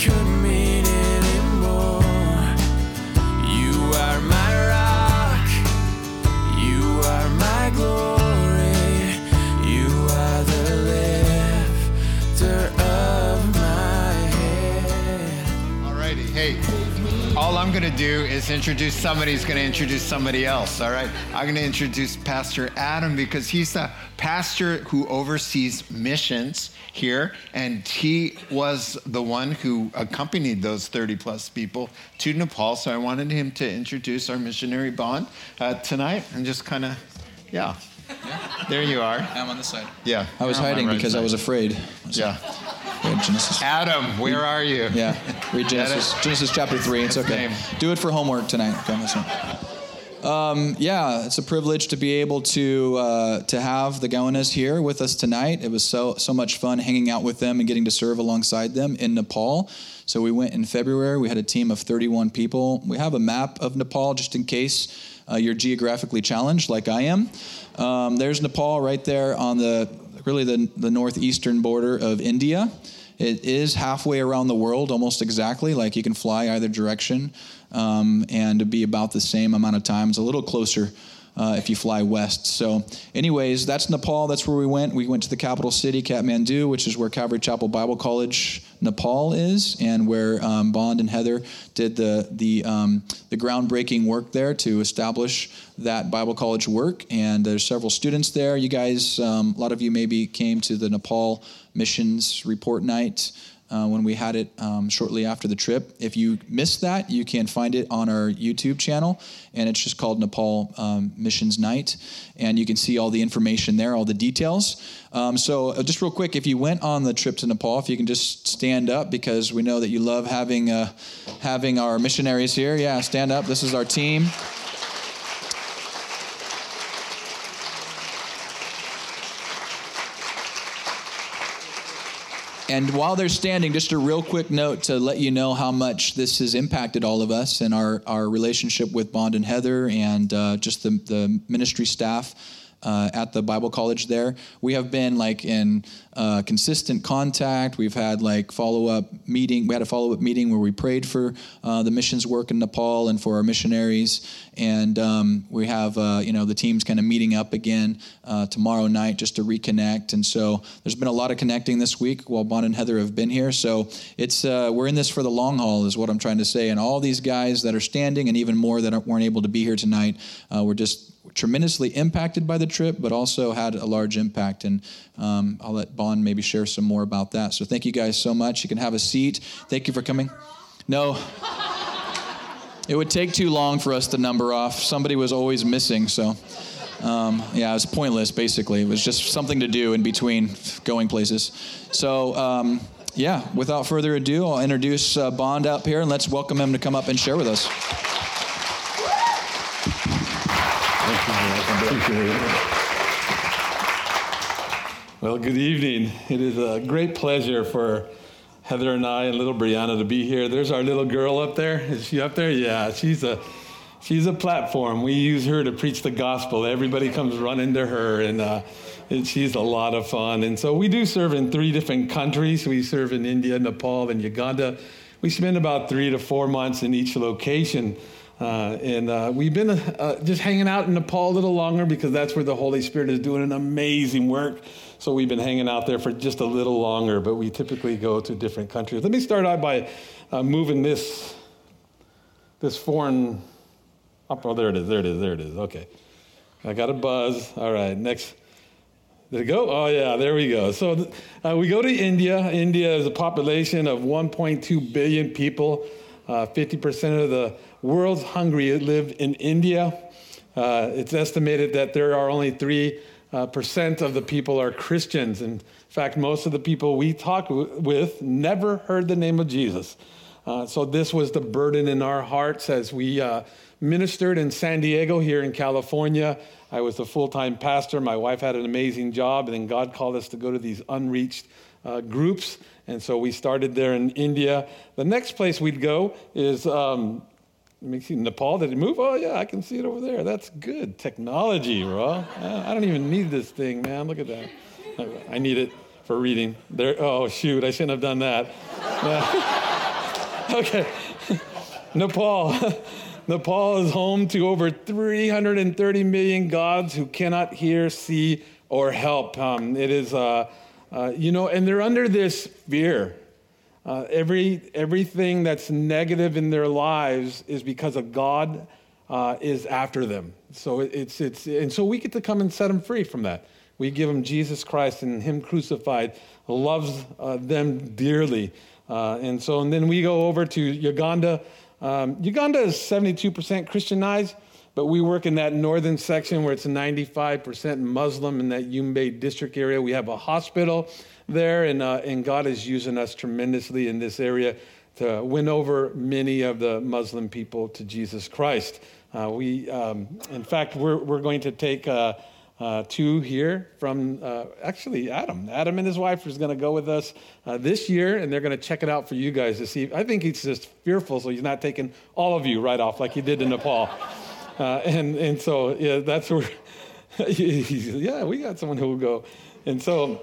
could mean anymore? You are my rock, you are my glory, you are the lifter of my head. Alrighty, hey. All I'm going to do is introduce somebody who's going to introduce somebody else, all right? I'm going to introduce Pastor Adam because he's the pastor who oversees missions here, and he was the one who accompanied those 30-plus people to Nepal, so I wanted him to introduce our missionary Bond tonight and just kind of, yeah. There you are. I'm on this side. Yeah. I was hiding because I was afraid. Adam, where are you? Yeah, read Genesis. Genesis chapter 3. It's okay. Do it for homework tonight. Yeah, it's a privilege to be able to have the Goannas here with us tonight. It was so much fun hanging out with them and getting to serve alongside them in Nepal. So we went in February. We had a team of 31 people. We have a map of Nepal just in case you're geographically challenged like I am. There's Nepal right there on the northeastern border of India. It is halfway around the world, almost exactly. Like you can fly either direction, and it'd be about the same amount of time. It's a little closer if you fly west. So anyways, that's Nepal. That's where we went. We went to the capital city, Kathmandu, which is where Calvary Chapel Bible College Nepal is, and where Bond and Heather did the groundbreaking work there to establish that Bible college work. And there's several students there. You guys, a lot of you maybe came to the Nepal missions report night when we had it shortly after the trip. If you missed that, you can find it on our YouTube channel, and it's just called Nepal Missions Night, and you can see all the information there, all the details. So just real quick, if you went on the trip to Nepal, if you can just stand up, because we know that you love having our missionaries here. Yeah, stand up. This is our team. And while they're standing, just a real quick note to let you know how much this has impacted all of us and our relationship with Bond and Heather and just the ministry staff at the Bible college there. We have been in consistent contact. We've had follow-up meeting. We had a follow-up meeting where we prayed for the missions work in Nepal and for our missionaries. And we have the team's kind of meeting up again tomorrow night just to reconnect. And so there's been a lot of connecting this week while Bond and Heather have been here. So it's we're in this for the long haul is what I'm trying to say. And all these guys that are standing and even more that weren't able to be here tonight, we're just tremendously impacted by the trip, but also had a large impact. And I'll let Bond maybe share some more about that. So thank you guys so much. You can have a seat. Thank you for coming. No. It would take too long for us to number off. Somebody was always missing. So, it was pointless, basically. It was just something to do in between going places. So, without further ado, I'll introduce Bond up here, and let's welcome him to come up and share with us. Well, good evening. It is a great pleasure for Heather and I and little Brianna to be here. There's our little girl up there. Is she up there? Yeah, she's a platform. We use her to preach the gospel. Everybody comes running to her, and she's a lot of fun. And so we do serve in 3 different countries. We serve in India, Nepal, and Uganda. We spend about 3 to 4 months in each location. We've been just hanging out in Nepal a little longer because that's where the Holy Spirit is doing an amazing work. So we've been hanging out there for just a little longer, but we typically go to different countries. Let me start out by moving this foreign up. Oh, there it is. Okay. I got a buzz. All right, next. Did it go? Oh, yeah, there we go. So we go to India. India is a population of 1.2 billion people. 50% of the world's hungry live in India. It's estimated that there are only 3% of the people are Christians. In fact, most of the people we talk with never heard the name of Jesus. So this was the burden in our hearts as we ministered in San Diego here in California. I was a full-time pastor. My wife had an amazing job, and then God called us to go to these unreached groups. And so we started there in India. The next place we'd go is You see Nepal, did it move? Oh, yeah, I can see it over there. That's good. Technology, bro. I don't even need this thing, man. Look at that. I need it for reading. There. Oh, shoot, I shouldn't have done that. Okay. Nepal. Nepal is home to over 330 million gods who cannot hear, see, or help. It is, and they're under this fear. Everything that's negative in their lives is because a god is after them. So so we get to come and set them free from that. We give them Jesus Christ, and Him crucified loves them dearly. And then we go over to Uganda. Uganda is 72% Christianized, but we work in that northern section where it's 95% Muslim in that Yumbe district area. We have a hospital there, and God is using us tremendously in this area to win over many of the Muslim people to Jesus Christ. We're going to take two here from Adam. Adam and his wife is going to go with us this year, and they're going to check it out for you guys to see. I think he's just fearful, so he's not taking all of you right off like he did in Nepal. So that's where we got someone who will go. And so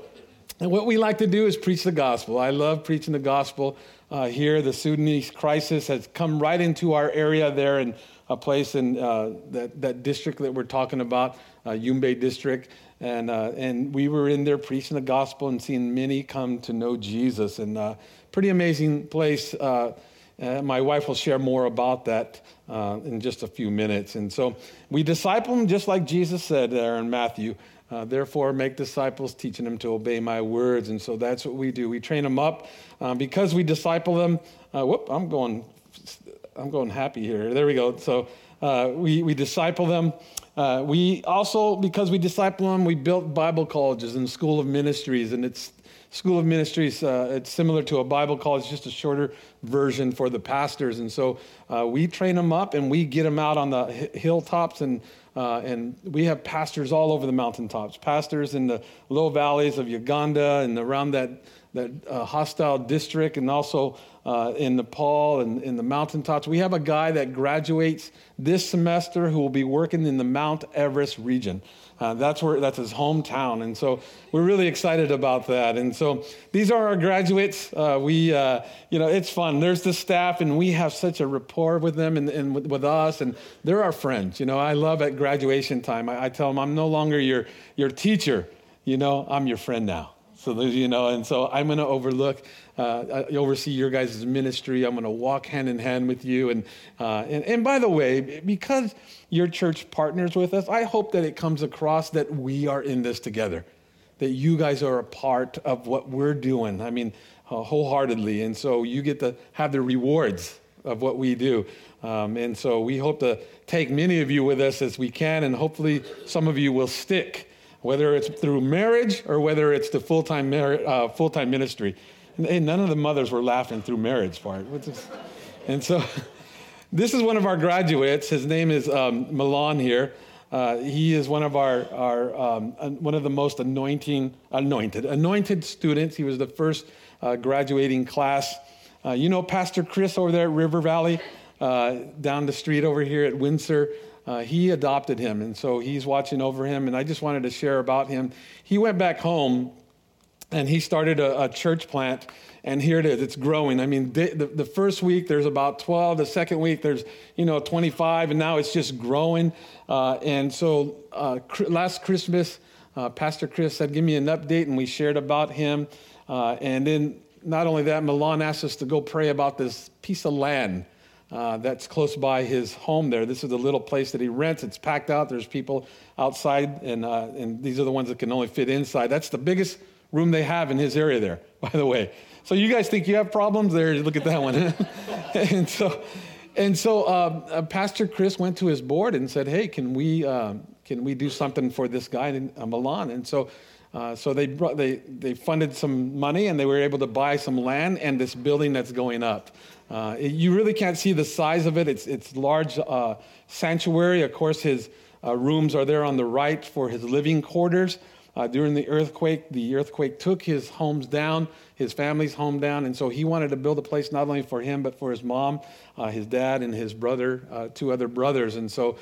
what we like to do is preach the gospel. I love preaching the gospel here. The Sudanese crisis has come right into our area there in a place in that district that we're talking about, Yumbe district. And we were in there preaching the gospel and seeing many come to know Jesus. And pretty amazing place. My wife will share more about that in just a few minutes. And so we disciple them just like Jesus said there in Matthew. Therefore, make disciples, teaching them to obey my words. And so that's what we do. We train them up because we disciple them. I'm going happy here. There we go. So we disciple them. We also, because we disciple them, we built Bible colleges and school of ministries. And it's School of Ministries, it's similar to a Bible college, just a shorter version for the pastors. And so we train them up and we get them out on the hilltops. And we have pastors all over the mountaintops, pastors in the low valleys of Uganda and around that hostile district, and also in Nepal and in the mountaintops. We have a guy that graduates this semester who will be working in the Mount Everest region. That's his hometown, and so we're really excited about that. And so these are our graduates. It's fun. There's the staff, and we have such a rapport with them and with us, and they're our friends. I love at graduation time. I tell them I'm no longer your teacher. I'm your friend now. So, and so I'm going to oversee your guys' ministry. I'm going to walk hand in hand with you. And by the way, because your church partners with us, I hope that it comes across that we are in this together, that you guys are a part of what we're doing. I mean, wholeheartedly. And so you get to have the rewards of what we do. And so we hope to take many of you with us as we can, and hopefully some of you will stick, whether it's through marriage or whether it's the full-time ministry. And none of the mothers were laughing through marriage part. And so this is one of our graduates. His name is Milan here. He is one of our one of the most anointed students. He was the first graduating class. Pastor Chris over there at River Valley, down the street over here at Windsor. He adopted him, and so he's watching over him, and I just wanted to share about him. He went back home, and he started a church plant, and here it is. It's growing. I mean, the first week, there's about 12. The second week, there's, 25, and now it's just growing. And so last Christmas, Pastor Chris said, give me an update, and we shared about him. And then not only that, Milan asked us to go pray about this piece of land that's close by his home there. This is the little place that he rents. It's packed out. There's people outside, and these are the ones that can only fit inside. That's the biggest room they have in his area there, by the way. So you guys think you have problems there? Look at that one. And so Pastor Chris went to his board and said, "Hey, can we do something for this guy in Milan?" And so they funded some money, and they were able to buy some land and this building that's going up. You really can't see the size of it. It's large sanctuary. Of course, his rooms are there on the right for his living quarters. During the earthquake took his homes down, his family's home down, and so he wanted to build a place not only for him but for his mom his dad and his brother, two other brothers. And so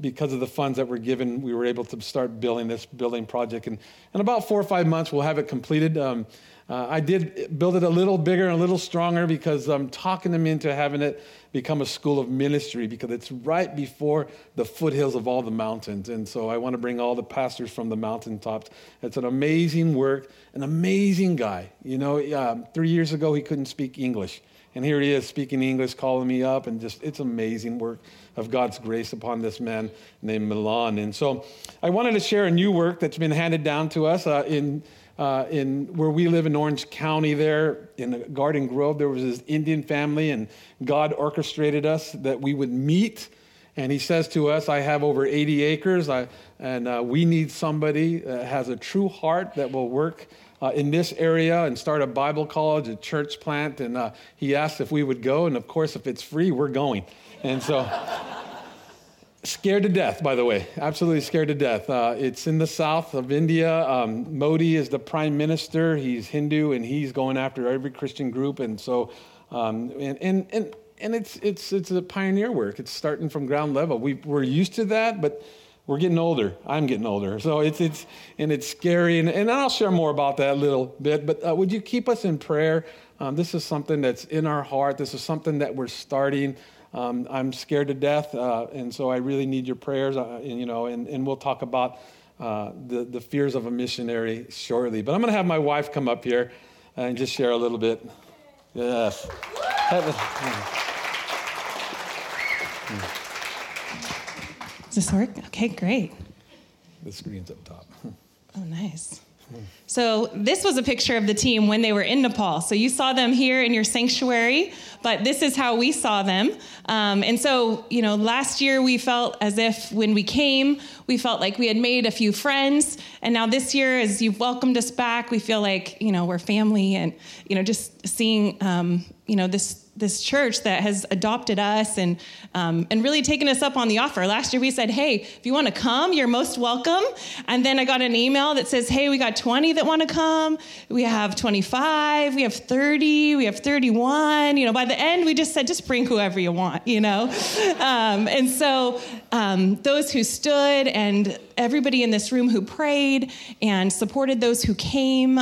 because of the funds that were given, we were able to start building this building project. And in about 4 or 5 months, we'll have it completed. I did build it a little bigger and a little stronger because I'm talking them into having it become a school of ministry, because it's right before the foothills of all the mountains. And so I want to bring all the pastors from the mountaintops. It's an amazing work, an amazing guy. You know, 3 years ago, he couldn't speak English. And here he is speaking English, calling me up, and just, it's amazing work of God's grace upon this man named Milan. And so I wanted to share a new work that's been handed down to us in where we live in Orange County there, in the Garden Grove. There was this Indian family, and God orchestrated us that we would meet. And he says to us, I have over 80 acres, and we need somebody that has a true heart that will work in this area and start a Bible college, a church plant. And he asked if we would go. And of course, if it's free, we're going. And so scared to death, by the way, absolutely scared to death. It's in the south of India. Modi is the prime minister. He's Hindu, and he's going after every Christian group. And so and it's a pioneer work. It's starting from ground level. We're used to that, but we're getting older. I'm getting older. So it's scary. And I'll share more about that a little bit. But would you keep us in prayer? This is something that's in our heart. This is something that we're starting. I'm scared to death. And so I really need your prayers. And we'll talk about the fears of a missionary shortly. But I'm going to have my wife come up here and just share a little bit. Yes. Does this work? Okay, great. The screen's up top. Oh, nice. So this was a picture of the team when they were in Nepal. So you saw them here in your sanctuary, but this is how we saw them. And so, you know, last year we felt as if when we came, we felt like we had made a few friends. And now this year, as you've welcomed us back, we feel like, you know, we're family, and, you know, just seeing, you know, this church that has adopted us and really taken us up on the offer. Last year we said, hey, if you want to come, you're most welcome. And then I got an email that says, hey, we got 20 that want to come. We have 25, we have 30, we have 31. You know, by the end we just said, just bring whoever you want, you know. And so those who stood and everybody in this room who prayed and supported those who came,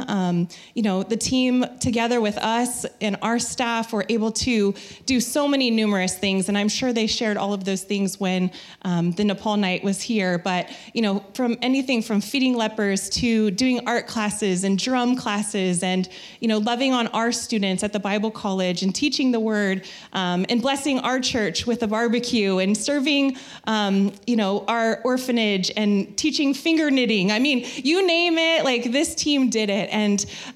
you know, the team together with us and our staff were able to do so many numerous things. And I'm sure they shared all of those things when the Nepal night was here. But, you know, from anything from feeding lepers to doing art classes and drum classes and, you know, loving on our students at the Bible college and teaching the word and blessing our church with a barbecue and serving, you know, our orphanage and teaching finger knitting. I mean, you name it, like this team did it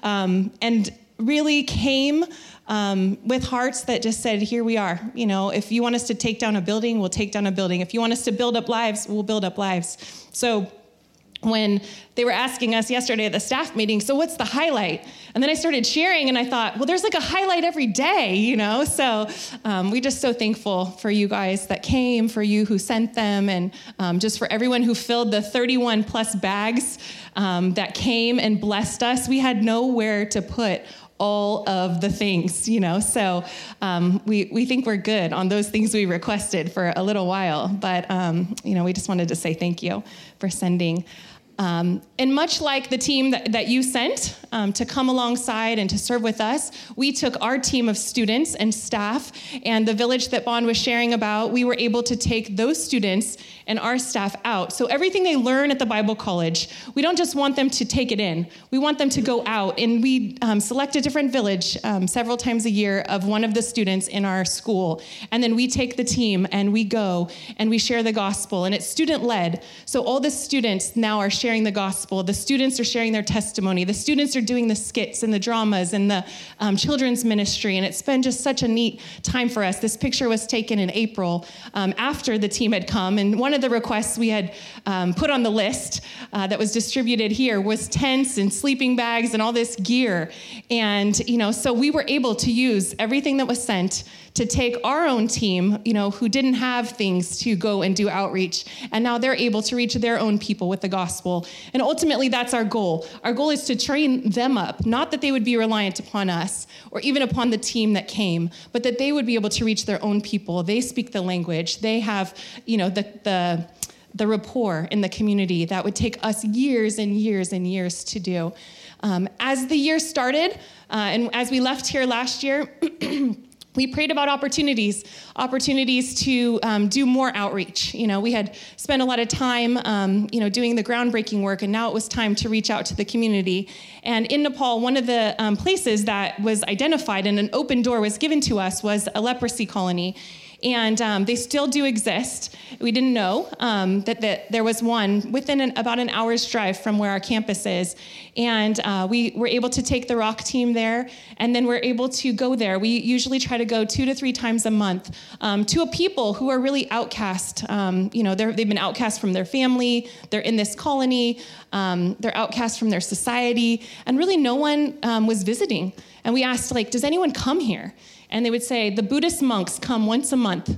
and really came with hearts that just said, here we are. You know, if you want us to take down a building, we'll take down a building. If you want us to build up lives, we'll build up lives. So when they were asking us yesterday at the staff meeting, so what's the highlight? And then I started sharing and I thought, well, there's like a highlight every day, you know? So we're just so thankful for you guys that came, for you who sent them, and just for everyone who filled the 31 plus bags that came and blessed us. We had nowhere to put all of the things, you know, so we think we're good on those things we requested for a little while, but, you know, we just wanted to say thank you for sending. And much like the team that you sent to come alongside and to serve with us, we took our team of students and staff, and the village that Bond was sharing about, we were able to take those students and our staff out. So everything they learn at the Bible college, we don't just want them to take it in. We want them to go out, and we select a different village several times a year of one of the students in our school. And then we take the team and we go and we share the gospel, and it's student-led. So all the students now are sharing the gospel. The students are sharing their testimony. The students are doing the skits and the dramas and the children's ministry. And it's been just such a neat time for us. This picture was taken in April after the team had come. And one of the requests we had put on the list that was distributed here was tents and sleeping bags and all this gear. And, you know, so we were able to use everything that was sent to take our own team, you know, who didn't have things to go and do outreach, and now they're able to reach their own people with the gospel. And ultimately, that's our goal. Our goal is to train them up, not that they would be reliant upon us or even upon the team that came, but that they would be able to reach their own people. They speak the language. They have, you know, the rapport in the community that would take us years and years and years to do. As the year started, and as we left here last year, we prayed about opportunities to do more outreach. You know, we had spent a lot of time, you know, doing the groundbreaking work, and now it was time to reach out to the community. And in Nepal, one of the places that was identified and an open door was given to us was a leprosy colony. And they still do exist. We didn't know that there was one within about an hour's drive from where our campus is. And we were able to take the Rock team there, and then we're able to go there. We usually try to go 2 to 3 times a month to a people who are really outcast. You know, they've been outcast from their family. They're in this colony. They're outcast from their society. And really no one was visiting. And we asked, like, does anyone come here? And they would say, the Buddhist monks come once a month,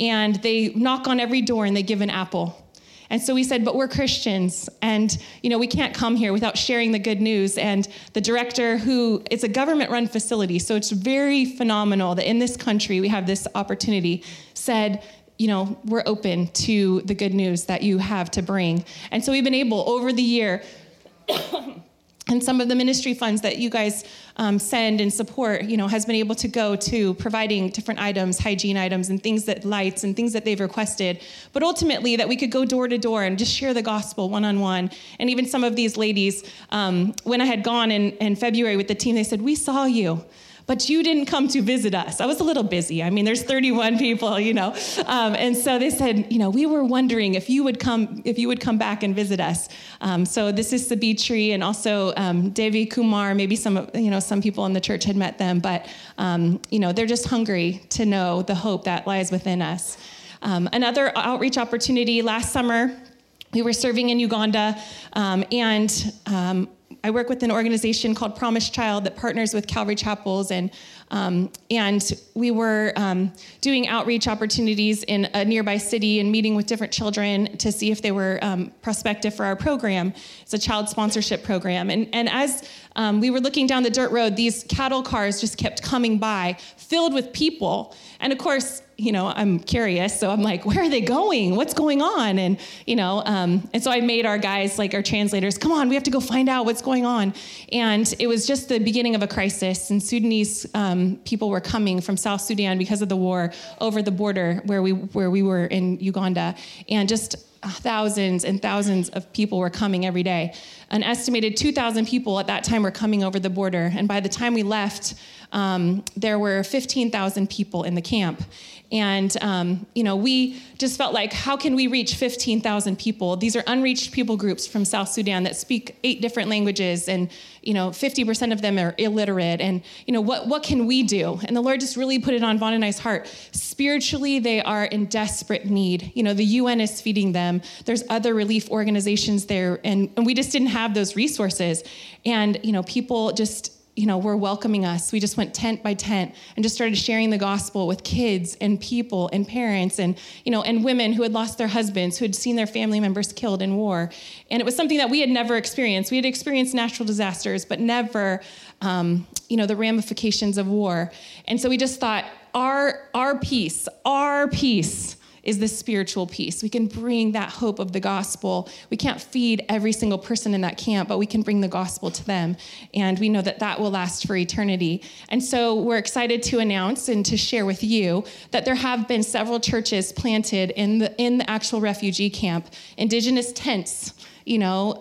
and they knock on every door, and they give an apple. And so we said, but we're Christians, and, you know, we can't come here without sharing the good news. And the director, who, it's a government-run facility, so it's very phenomenal that in this country we have this opportunity, said, you know, we're open to the good news that you have to bring. And so we've been able, over the year, and some of the ministry funds that you guys send and support, you know, has been able to go to providing different items, hygiene items, and things that lights and things that they've requested. But ultimately, that we could go door to door and just share the gospel one-on-one. And even some of these ladies, when I had gone in February with the team, they said, we saw you, but you didn't come to visit us. I was a little busy. I mean, there's 31 people, you know. And so they said, you know, we were wondering if you would come back and visit us. So this is Sabitri and also Devi Kumar. Maybe some people in the church had met them, but, you know, they're just hungry to know the hope that lies within us. Another outreach opportunity, last summer, we were serving in Uganda, I work with an organization called Promised Child that partners with Calvary Chapels, and we were doing outreach opportunities in a nearby city and meeting with different children to see if they were prospective for our program. It's a child sponsorship program. And as we were looking down the dirt road, these cattle cars just kept coming by, filled with people. And of course, you know, I'm curious, so I'm like, where are they going? What's going on? And, you know, and so I made our guys, like our translators, come on, we have to go find out what's going on. And it was just the beginning of a crisis, and Sudanese people were coming from South Sudan because of the war over the border where we were in Uganda, and just thousands and thousands of people were coming every day. An estimated 2,000 people at that time were coming over the border. And by the time we left, there were 15,000 people in the camp. And, you know, we just felt like, how can we reach 15,000 people? These are unreached people groups from South Sudan that speak 8 different languages, and, you know, 50% of them are illiterate. And, you know, what can we do? And the Lord just really put it on Vaughn and I's heart. Spiritually, they are in desperate need. You know, the UN is feeding them. There's other relief organizations there. And we just didn't have those resources. And, you know, people just, you know, were welcoming us. We just went tent by tent and just started sharing the gospel with kids and people and parents and, you know, and women who had lost their husbands, who had seen their family members killed in war. And it was something that we had never experienced. We had experienced natural disasters, but never, you know, the ramifications of war. And so we just thought, our peace is the spiritual peace. We can bring that hope of the gospel. We can't feed every single person in that camp, but we can bring the gospel to them. And we know that that will last for eternity. And so we're excited to announce and to share with you that there have been several churches planted in the actual refugee camp, indigenous tents, you know,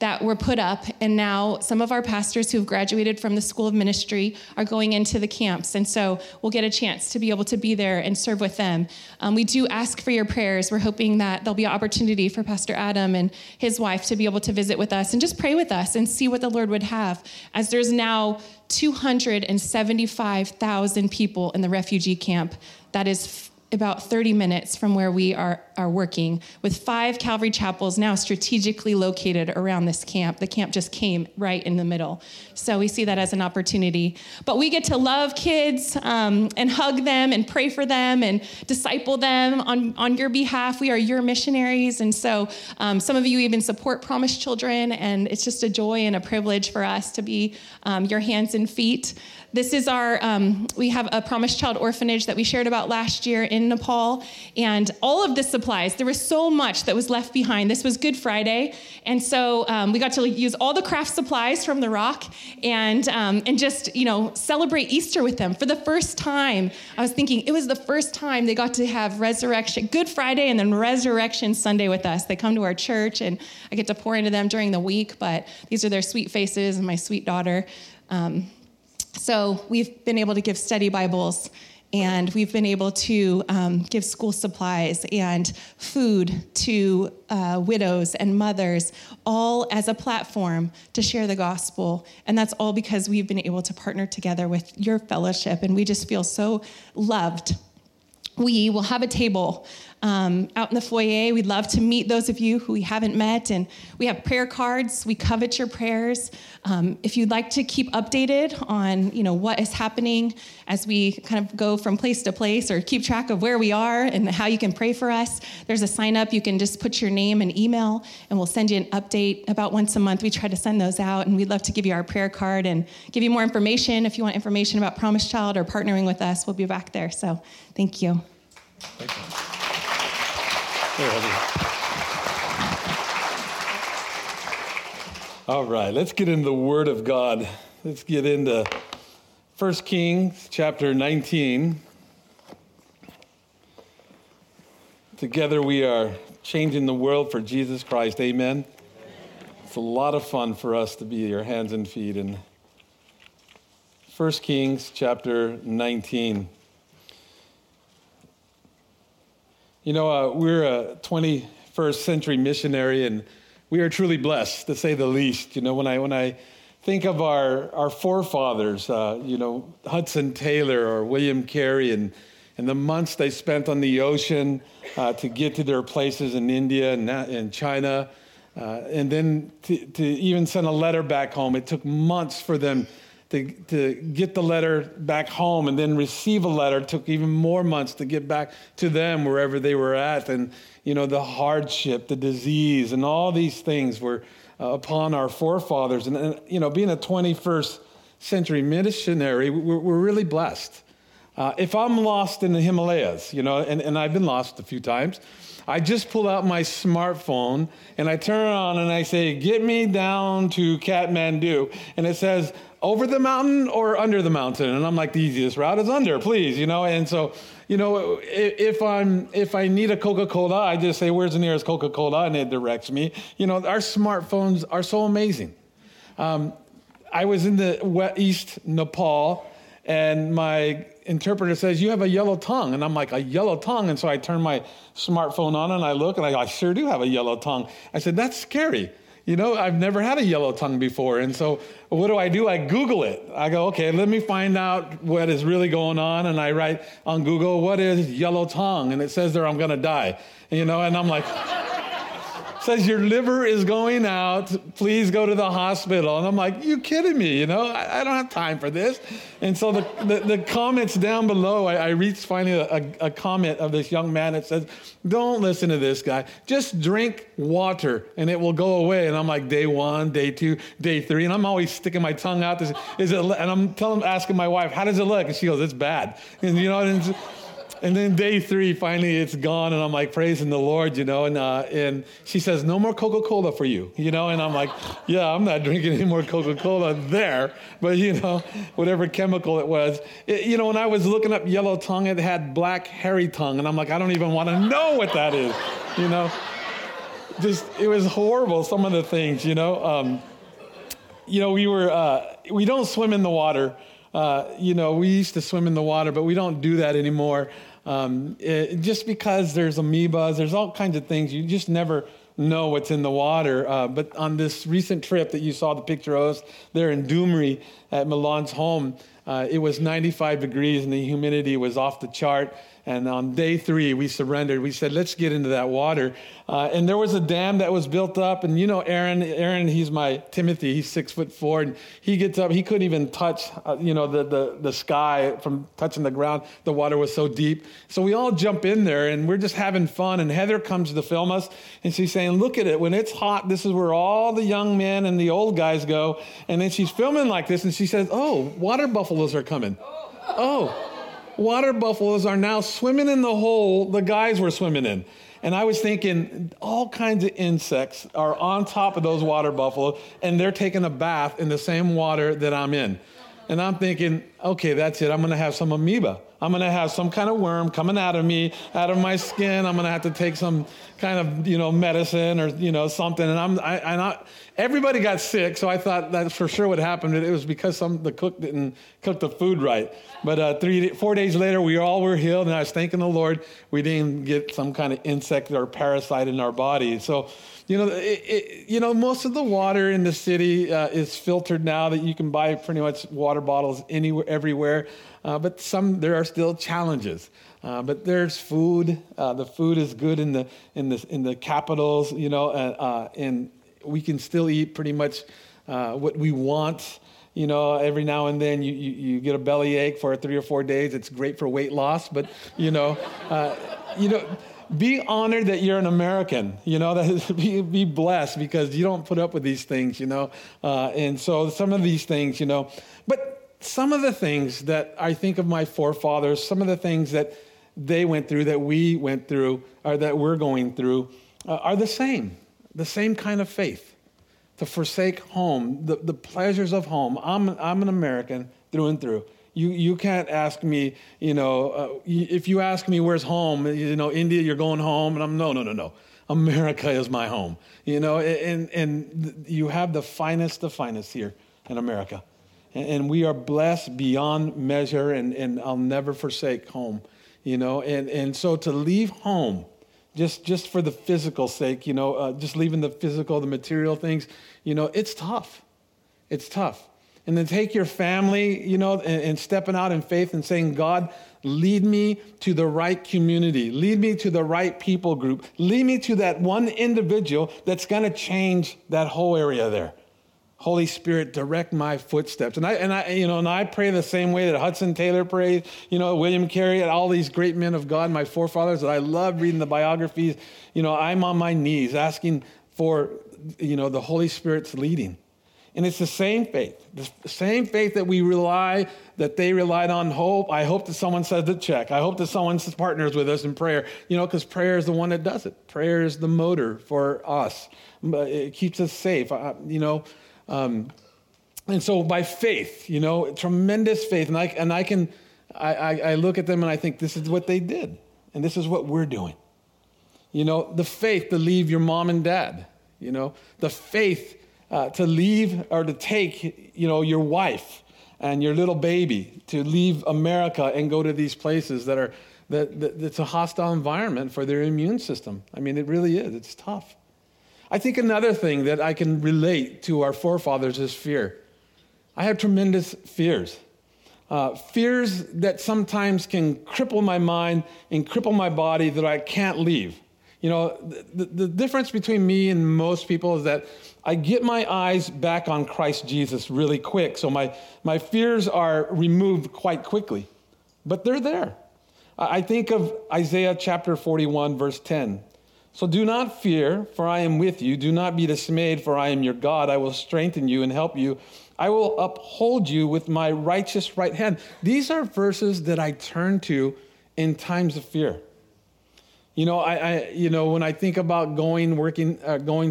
that were put up. And now some of our pastors who've graduated from the School of Ministry are going into the camps. And so we'll get a chance to be able to be there and serve with them. We do ask for your prayers. We're hoping that there'll be an opportunity for Pastor Adam and his wife to be able to visit with us and just pray with us and see what the Lord would have, as there's now 275,000 people in the refugee camp. That is about 30 minutes from where we are working, with 5 Calvary chapels now strategically located around this camp. The camp just came right in the middle. So we see that as an opportunity. But we get to love kids and hug them and pray for them and disciple them on your behalf. We are your missionaries. And so some of you even support Promised Children, and it's just a joy and a privilege for us to be your hands and feet. This is our, we have a Promised Child orphanage that we shared about last year in Nepal, and all of the supplies, there was so much that was left behind. This was Good Friday, and so we got to use all the craft supplies from The Rock and just, you know, celebrate Easter with them. For the first time, I was thinking, it was the first time they got to have Resurrection, Good Friday and then Resurrection Sunday with us. They come to our church, and I get to pour into them during the week, but these are their sweet faces and my sweet daughter. So we've been able to give study Bibles, and we've been able to give school supplies and food to widows and mothers, all as a platform to share the gospel. And that's all because we've been able to partner together with your fellowship, and we just feel so loved. We will have a table out in the foyer. We'd love to meet those of you who we haven't met, and we have prayer cards. We covet your prayers. If you'd like to keep updated on, you know, what is happening as we kind of go from place to place, or keep track of where we are and how you can pray for us, there's a sign up. You can just put your name and email, and we'll send you an update about once a month. We try to send those out, and we'd love to give you our prayer card and give you more information. If you want information about Promised Child or partnering with us, we'll be back there. So thank you. Thank you. All right, let's get into the Word of God. Let's get into 1 Kings chapter 19. Together we are changing the world for Jesus Christ. Amen. It's a lot of fun for us to be your hands and feet in 1 Kings chapter 19. You know, we're a 21st century missionary, and we are truly blessed, to say the least. You know, when I think of our forefathers, you know, Hudson Taylor or William Carey, and the months they spent on the ocean to get to their places in India and China, and then to even send a letter back home. It took months for them to get the letter back home, and then receive a letter. It took even more months to get back to them wherever they were at. And, you know, the hardship, the disease, and all these things were upon our forefathers. And, you know, being a 21st century missionary, we're really blessed. If I'm lost in the Himalayas, you know, and I've been lost a few times, I just pull out my smartphone, and I turn it on, and I say, get me down to Kathmandu. And it says, over the mountain or under the mountain? And I'm like, the easiest route is under, please, you know? And so, you know, if I need a Coca-Cola, I just say, where's the nearest Coca-Cola? And it directs me. You know, our smartphones are so amazing. I was in the East Nepal, and my interpreter says, you have a yellow tongue. And I'm like, a yellow tongue? And so I turn my smartphone on, and I look, and I go, I sure do have a yellow tongue. I said, that's scary. You know, I've never had a yellow tongue before. And so what do? I Google it. I go, okay, let me find out what is really going on. And I write on Google, what is yellow tongue? And it says there, I'm going to die. You know, and I'm like, it says your liver is going out. Please go to the hospital. And I'm like, you kidding me? You know, I don't have time for this. And so the comments down below, I reached finally a comment of this young man that says, don't listen to this guy. Just drink water and it will go away. And I'm like, day one, day two, day three. And I'm always sticking my tongue out. And I'm asking my wife, how does it look? And she goes, it's bad. And, you know, and then day three, finally it's gone. And I'm like, praising the Lord, you know. And she says, no more Coca-Cola for you, you know. And I'm like, yeah, I'm not drinking any more Coca-Cola there. But, you know, whatever chemical it was. You know, when I was looking up yellow tongue, it had black hairy tongue. And I'm like, I don't even want to know what that is, you know. Just, it was horrible, some of the things, you know. You know, we don't swim in the water. You know, we used to swim in the water, but we don't do that anymore. Just because there's amoebas, there's all kinds of things. You just never know what's in the water. But on this recent trip that you saw the picture of us there in Dumri at Milan's home, it was 95 degrees and the humidity was off the chart. And on day 3, we surrendered. We said, let's get into that water. And there was a dam that was built up. And you know, Aaron, he's my Timothy. He's 6'4", and he gets up. He couldn't even touch, the sky from touching the ground. The water was so deep. So we all jump in there, and we're just having fun. And Heather comes to film us, and she's saying, look at it. When it's hot, this is where all the young men and the old guys go. And then she's filming like this, and she says, oh, water buffaloes are coming. Oh. Water buffaloes are now swimming in the hole the guys were swimming in. And I was thinking, all kinds of insects are on top of those water buffaloes, and they're taking a bath in the same water that I'm in. And I'm thinking, okay, that's it. I'm going to have some amoeba. I'm going to have some kind of worm coming out of me, out of my skin. I'm going to have to take some kind of, medicine or, something. And everybody got sick. So I thought that for sure would happen. It was because the cook didn't cook the food right. But 4 days later, we all were healed. And I was thanking the Lord we didn't get some kind of insect or parasite in our body. So, most of the water in the city is filtered now that you can buy pretty much water bottles everywhere. But there are still challenges. But there's food. The food is good in the capitals, and we can still eat pretty much what we want. Every now and then you get a belly ache for 3 or 4 days. It's great for weight loss, but be honored that you're an American. Be blessed because you don't put up with these things. And so some of these things, but. Some of the things that I think of my forefathers, some of the things that they went through, that we went through, or that we're going through, are the same kind of faith, to forsake home, the pleasures of home. I'm an American through and through. You can't ask me, if you ask me where's home, India, you're going home, and I'm no. America is my home, and you have the finest here in America. And we are blessed beyond measure, and I'll never forsake home, And so to leave home, just for the physical sake, just leaving the physical, the material things, it's tough. It's tough. And then take your family, and stepping out in faith and saying, God, lead me to the right community. Lead me to the right people group. Lead me to that one individual that's going to change that whole area there. Holy Spirit, direct my footsteps. And I pray the same way that Hudson Taylor prays, William Carey, and all these great men of God, my forefathers, that I love reading the biographies. I'm on my knees asking for, the Holy Spirit's leading. And it's the same faith that we rely, that they relied on hope. I hope that someone says the check. I hope that someone partners with us in prayer, because prayer is the one that does it. Prayer is the motor for us. It keeps us safe, and so by faith, tremendous faith. And I look at them and I think, this is what they did. And this is what we're doing. The faith to leave your mom and dad, the faith to leave or to take, your wife and your little baby, to leave America and go to these places that it's a hostile environment for their immune system. I mean, it really is. It's tough. I think another thing that I can relate to our forefathers is fear. I have tremendous fears. Fears that sometimes can cripple my mind and cripple my body that I can't leave. The difference between me and most people is that I get my eyes back on Christ Jesus really quick. So my fears are removed quite quickly, but they're there. I think of Isaiah chapter 41, verse 10. So do not fear, for I am with you. Do not be dismayed, for I am your God. I will strengthen you and help you. I will uphold you with my righteous right hand. These are verses that I turn to in times of fear. When I think about going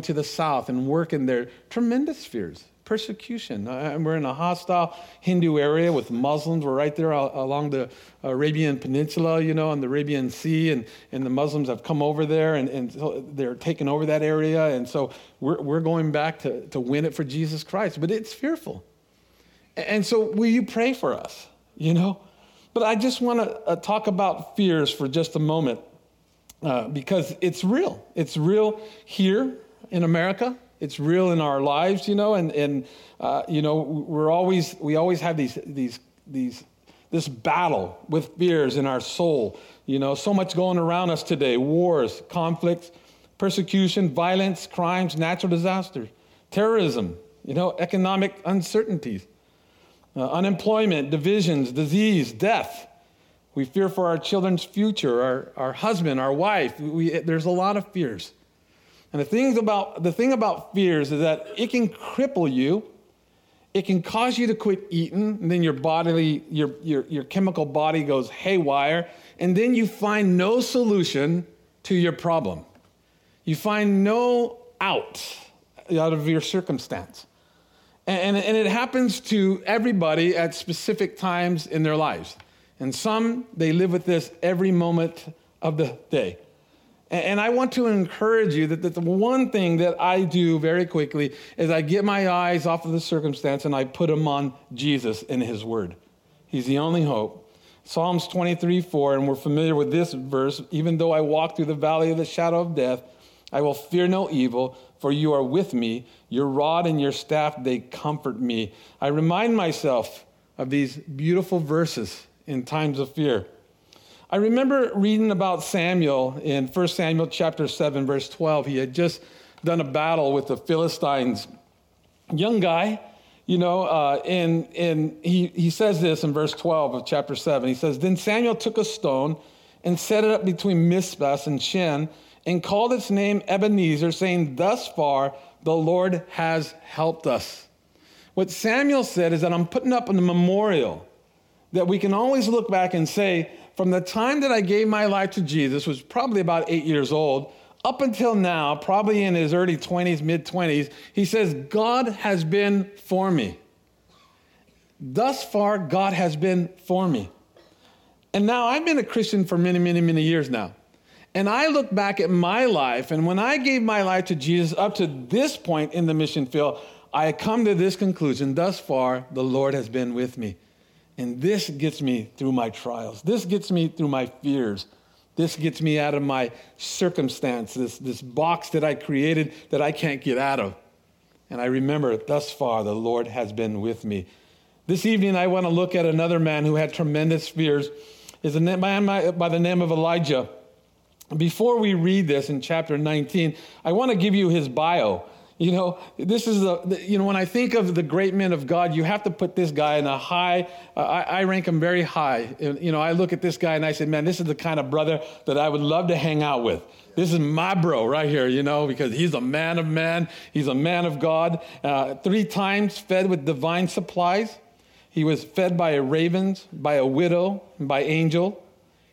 to the South and working there, tremendous fears, persecution. We're in a hostile Hindu area with Muslims. We're right there along the Arabian Peninsula, on the Arabian Sea, and the Muslims have come over there, and so they're taking over that area. And so we're going back to win it for Jesus Christ, but it's fearful. And so will you pray for us? But I just want to talk about fears for just a moment. because it's real. It's real here in America. It's real in our lives, you know. And you know, we always have this battle with fears in our soul. You know, so much going around us today: wars, conflicts, persecution, violence, crimes, natural disasters, terrorism, you know, economic uncertainties, unemployment, divisions, disease, death. We fear for our children's future, our husband, our wife. There's a lot of fears. And the thing about fears is that it can cripple you. It can cause you to quit eating, and then your chemical body goes haywire, and then you find no solution to your problem. You find no out of your circumstance. And it happens to everybody at specific times in their lives. And some, they live with this every moment of the day. And I want to encourage you that the one thing that I do very quickly is I get my eyes off of the circumstance and I put them on Jesus and his word. He's the only hope. Psalms 23:4, and we're familiar with this verse, even though I walk through the valley of the shadow of death, I will fear no evil, for you are with me. Your rod and your staff, they comfort me. I remind myself of these beautiful verses in times of fear. I remember reading about Samuel in 1 Samuel chapter 7, verse 12. He had just done a battle with the Philistines. Young guy, you know, and he says this in verse 12 of chapter 7. He says, "Then Samuel took a stone and set it up between Mizpah and Shin, and called its name Ebenezer, saying, thus far the Lord has helped us." What Samuel said is that I'm putting up a memorial that we can always look back and say, from the time that I gave my life to Jesus, was probably about 8 years old, up until now, probably in his early 20s, mid-20s, he says, God has been for me. Thus far, God has been for me. And now I've been a Christian for many, many, many years now. And I look back at my life, and when I gave my life to Jesus up to this point in the mission field, I come to this conclusion: thus far, the Lord has been with me. And this gets me through my trials. This gets me through my fears. This gets me out of my circumstance, this box that I created that I can't get out of. And I remember, thus far, the Lord has been with me. This evening, I want to look at another man who had tremendous fears. Is a man by the name of Elijah. Before we read this in chapter 19, I want to give you his bio. You know, this is when I think of the great men of God, you have to put this guy in a high, I rank him very high. And, you know, I look at this guy and I say, man, this is the kind of brother that I would love to hang out with. This is my bro right here, you know, because he's a man of man. He's a man of God. 3 times fed with divine supplies. He was fed by ravens, by a widow, and by angel.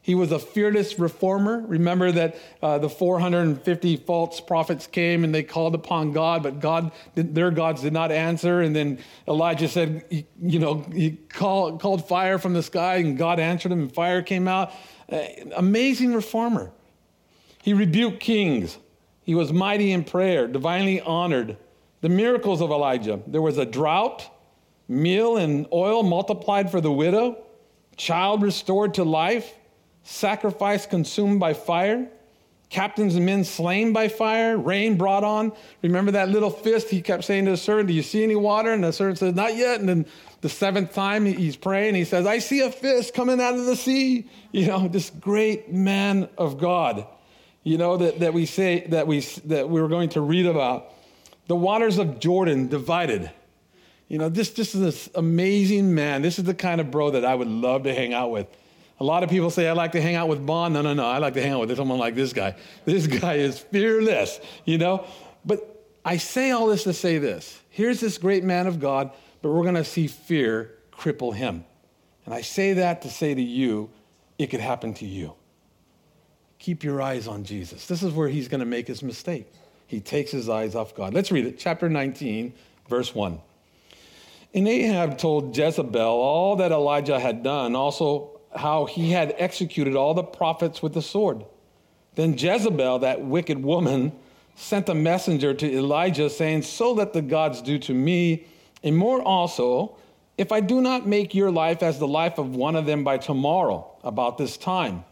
He was a fearless reformer. Remember that the 450 false prophets came and they called upon God, but their gods did not answer. And then Elijah said, you know, he called fire from the sky, and God answered him, and fire came out. Amazing reformer. He rebuked kings. He was mighty in prayer, divinely honored. The miracles of Elijah. There was a drought, meal and oil multiplied for the widow, child restored to life, sacrifice consumed by fire, captains and men slain by fire, rain brought on. Remember that little fist? He kept saying to the servant, "Do you see any water?" And the servant says, "Not yet." And then the 7th time he's praying, he says, "I see a fist coming out of the sea." You know, this great man of God, you know, that we were going to read about. The waters of Jordan divided. You know, this is this amazing man. This is the kind of bro that I would love to hang out with. A lot of people say, I like to hang out with Bond. No. I like to hang out with someone like this guy. This guy is fearless, you know. But I say all this to say this. Here's this great man of God, but we're going to see fear cripple him. And I say that to say to you, it could happen to you. Keep your eyes on Jesus. This is where he's going to make his mistake. He takes his eyes off God. Let's read it. Chapter 19, verse 1. And Ahab told Jezebel all that Elijah had done, also how he had executed all the prophets with the sword. Then Jezebel, that wicked woman, sent a messenger to Elijah, saying, "So let the gods do to me, and more also, if I do not make your life as the life of one of them by tomorrow, about this time."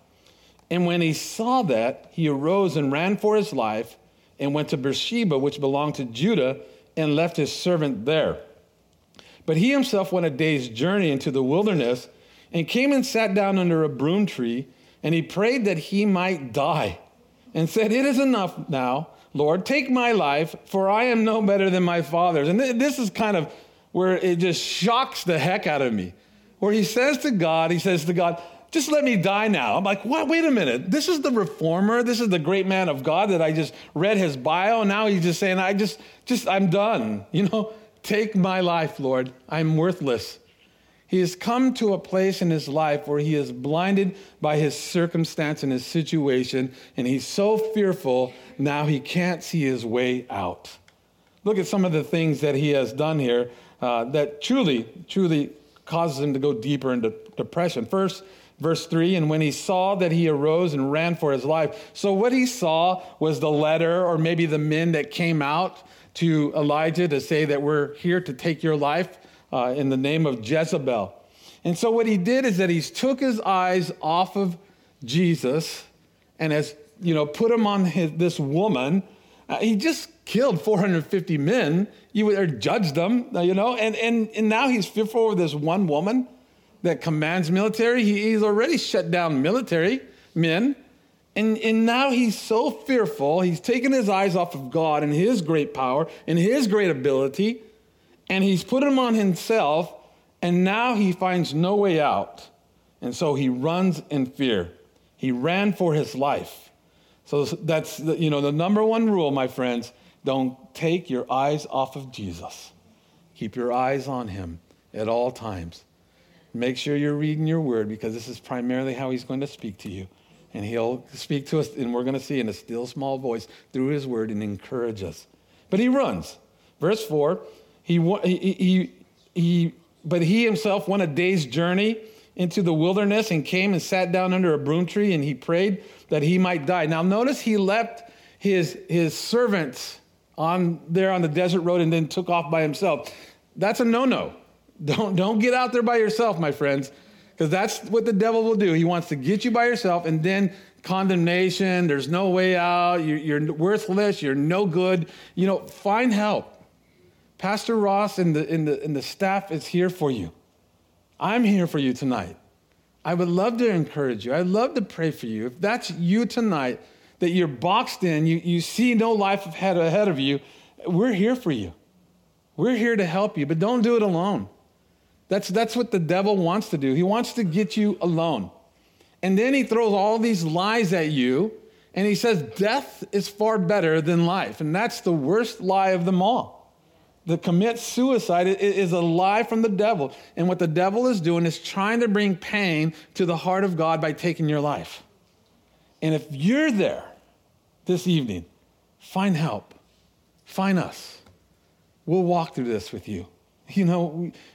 And when he saw that, he arose and ran for his life and went to Beersheba, which belonged to Judah, and left his servant there. But he himself went a day's journey into the wilderness and came and sat down under a broom tree, and he prayed that he might die and said, "It is enough now, Lord, take my life, for I am no better than my fathers." And this is kind of where it just shocks the heck out of me, where he says to God, "Just let me die now." I'm like, what? Wait a minute. This is the reformer. This is the great man of God that I just read his bio. Now he's just saying, I'm done. Take my life, Lord. I'm worthless. He has come to a place in his life where he is blinded by his circumstance and his situation, and he's so fearful now he can't see his way out. Look at some of the things that he has done here that truly, truly causes him to go deeper into depression. First, verse 3, and when he saw that, he arose and ran for his life. So what he saw was the letter, or maybe the men that came out to Elijah to say that we're here to take your life in the name of Jezebel. And so what he did is that he took his eyes off of Jesus and has, put him on this woman. He just killed 450 men, or judged them, and now he's fearful over this one woman that commands military. He's already shut down military men. And now he's so fearful, he's taken his eyes off of God and his great power and his great ability, and he's put him on himself, and now he finds no way out. And so he runs in fear. He ran for his life. So that's, the number one rule, my friends, don't take your eyes off of Jesus. Keep your eyes on him at all times. Make sure you're reading your word, because this is primarily how he's going to speak to you. And he'll speak to us, and we're going to see in a still small voice through his word and encourage us. But he runs. Verse 4, but he himself went a day's journey into the wilderness and came and sat down under a broom tree, and he prayed that he might die. Now notice he left his servants on the desert road and then took off by himself. That's a no-no. Don't get out there by yourself, my friends. Because that's what the devil will do. He wants to get you by yourself, and then condemnation, there's no way out, you're worthless, you're no good. Find help. Pastor Ross and the staff is here for you. I'm here for you tonight. I would love to encourage you. I'd love to pray for you. If that's you tonight, that you're boxed in, you see no life ahead of you, we're here for you. We're here to help you, but don't do it alone. That's what the devil wants to do. He wants to get you alone. And then he throws all these lies at you, and he says death is far better than life. And that's the worst lie of them all. The commit suicide is a lie from the devil. And what the devil is doing is trying to bring pain to the heart of God by taking your life. And if you're there this evening, find help. Find us. We'll walk through this with you.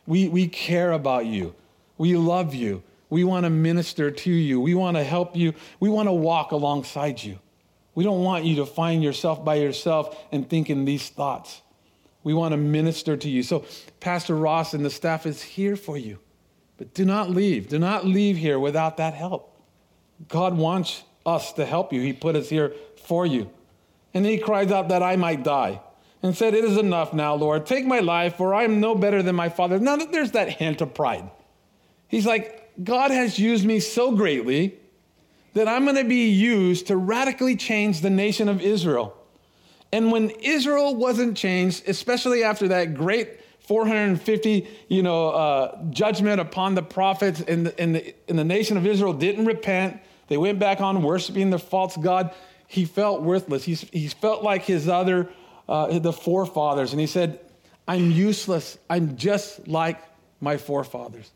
We care about you. We love you. We want to minister to you. We want to help you. We want to walk alongside you. We don't want you to find yourself by yourself and thinking these thoughts. We want to minister to you. So Pastor Ross and the staff is here for you. But do not leave. Do not leave here without that help. God wants us to help you. He put us here for you. And then he cries out that I might die. And said, "It is enough now, Lord. Take my life, for I am no better than my father." Now that there's that hint of pride. He's like, God has used me so greatly that I'm going to be used to radically change the nation of Israel. And when Israel wasn't changed, especially after that great 450, judgment upon the prophets, and the nation of Israel didn't repent, they went back on worshiping their false god. He felt worthless. He felt like his other. The forefathers. And he said, I'm useless. I'm just like my forefathers.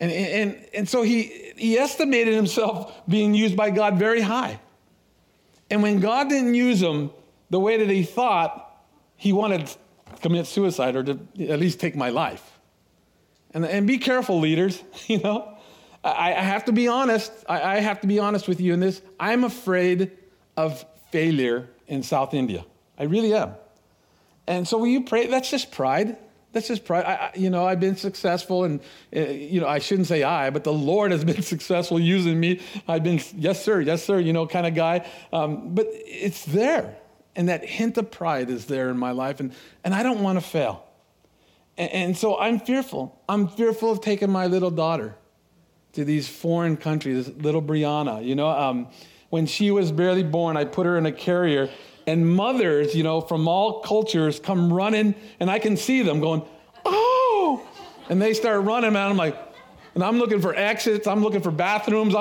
And so he estimated himself being used by God very high. And when God didn't use him the way that he thought, he wanted to commit suicide, or to at least take my life. And be careful, leaders. I have to be honest. I have to be honest with you in this. I'm afraid of failure in South India. I really am. And so will you pray? That's just pride. That's just pride. I've been successful, and I shouldn't say I, but the Lord has been successful using me. I've been, yes, sir, kind of guy. But it's there, and that hint of pride is there in my life, and I don't want to fail. And so I'm fearful. I'm fearful of taking my little daughter to these foreign countries, little Brianna. When she was barely born, I put her in a carrier. And mothers, from all cultures come running, and I can see them going, oh! And they start running, man. I'm looking for exits. I'm looking for bathrooms.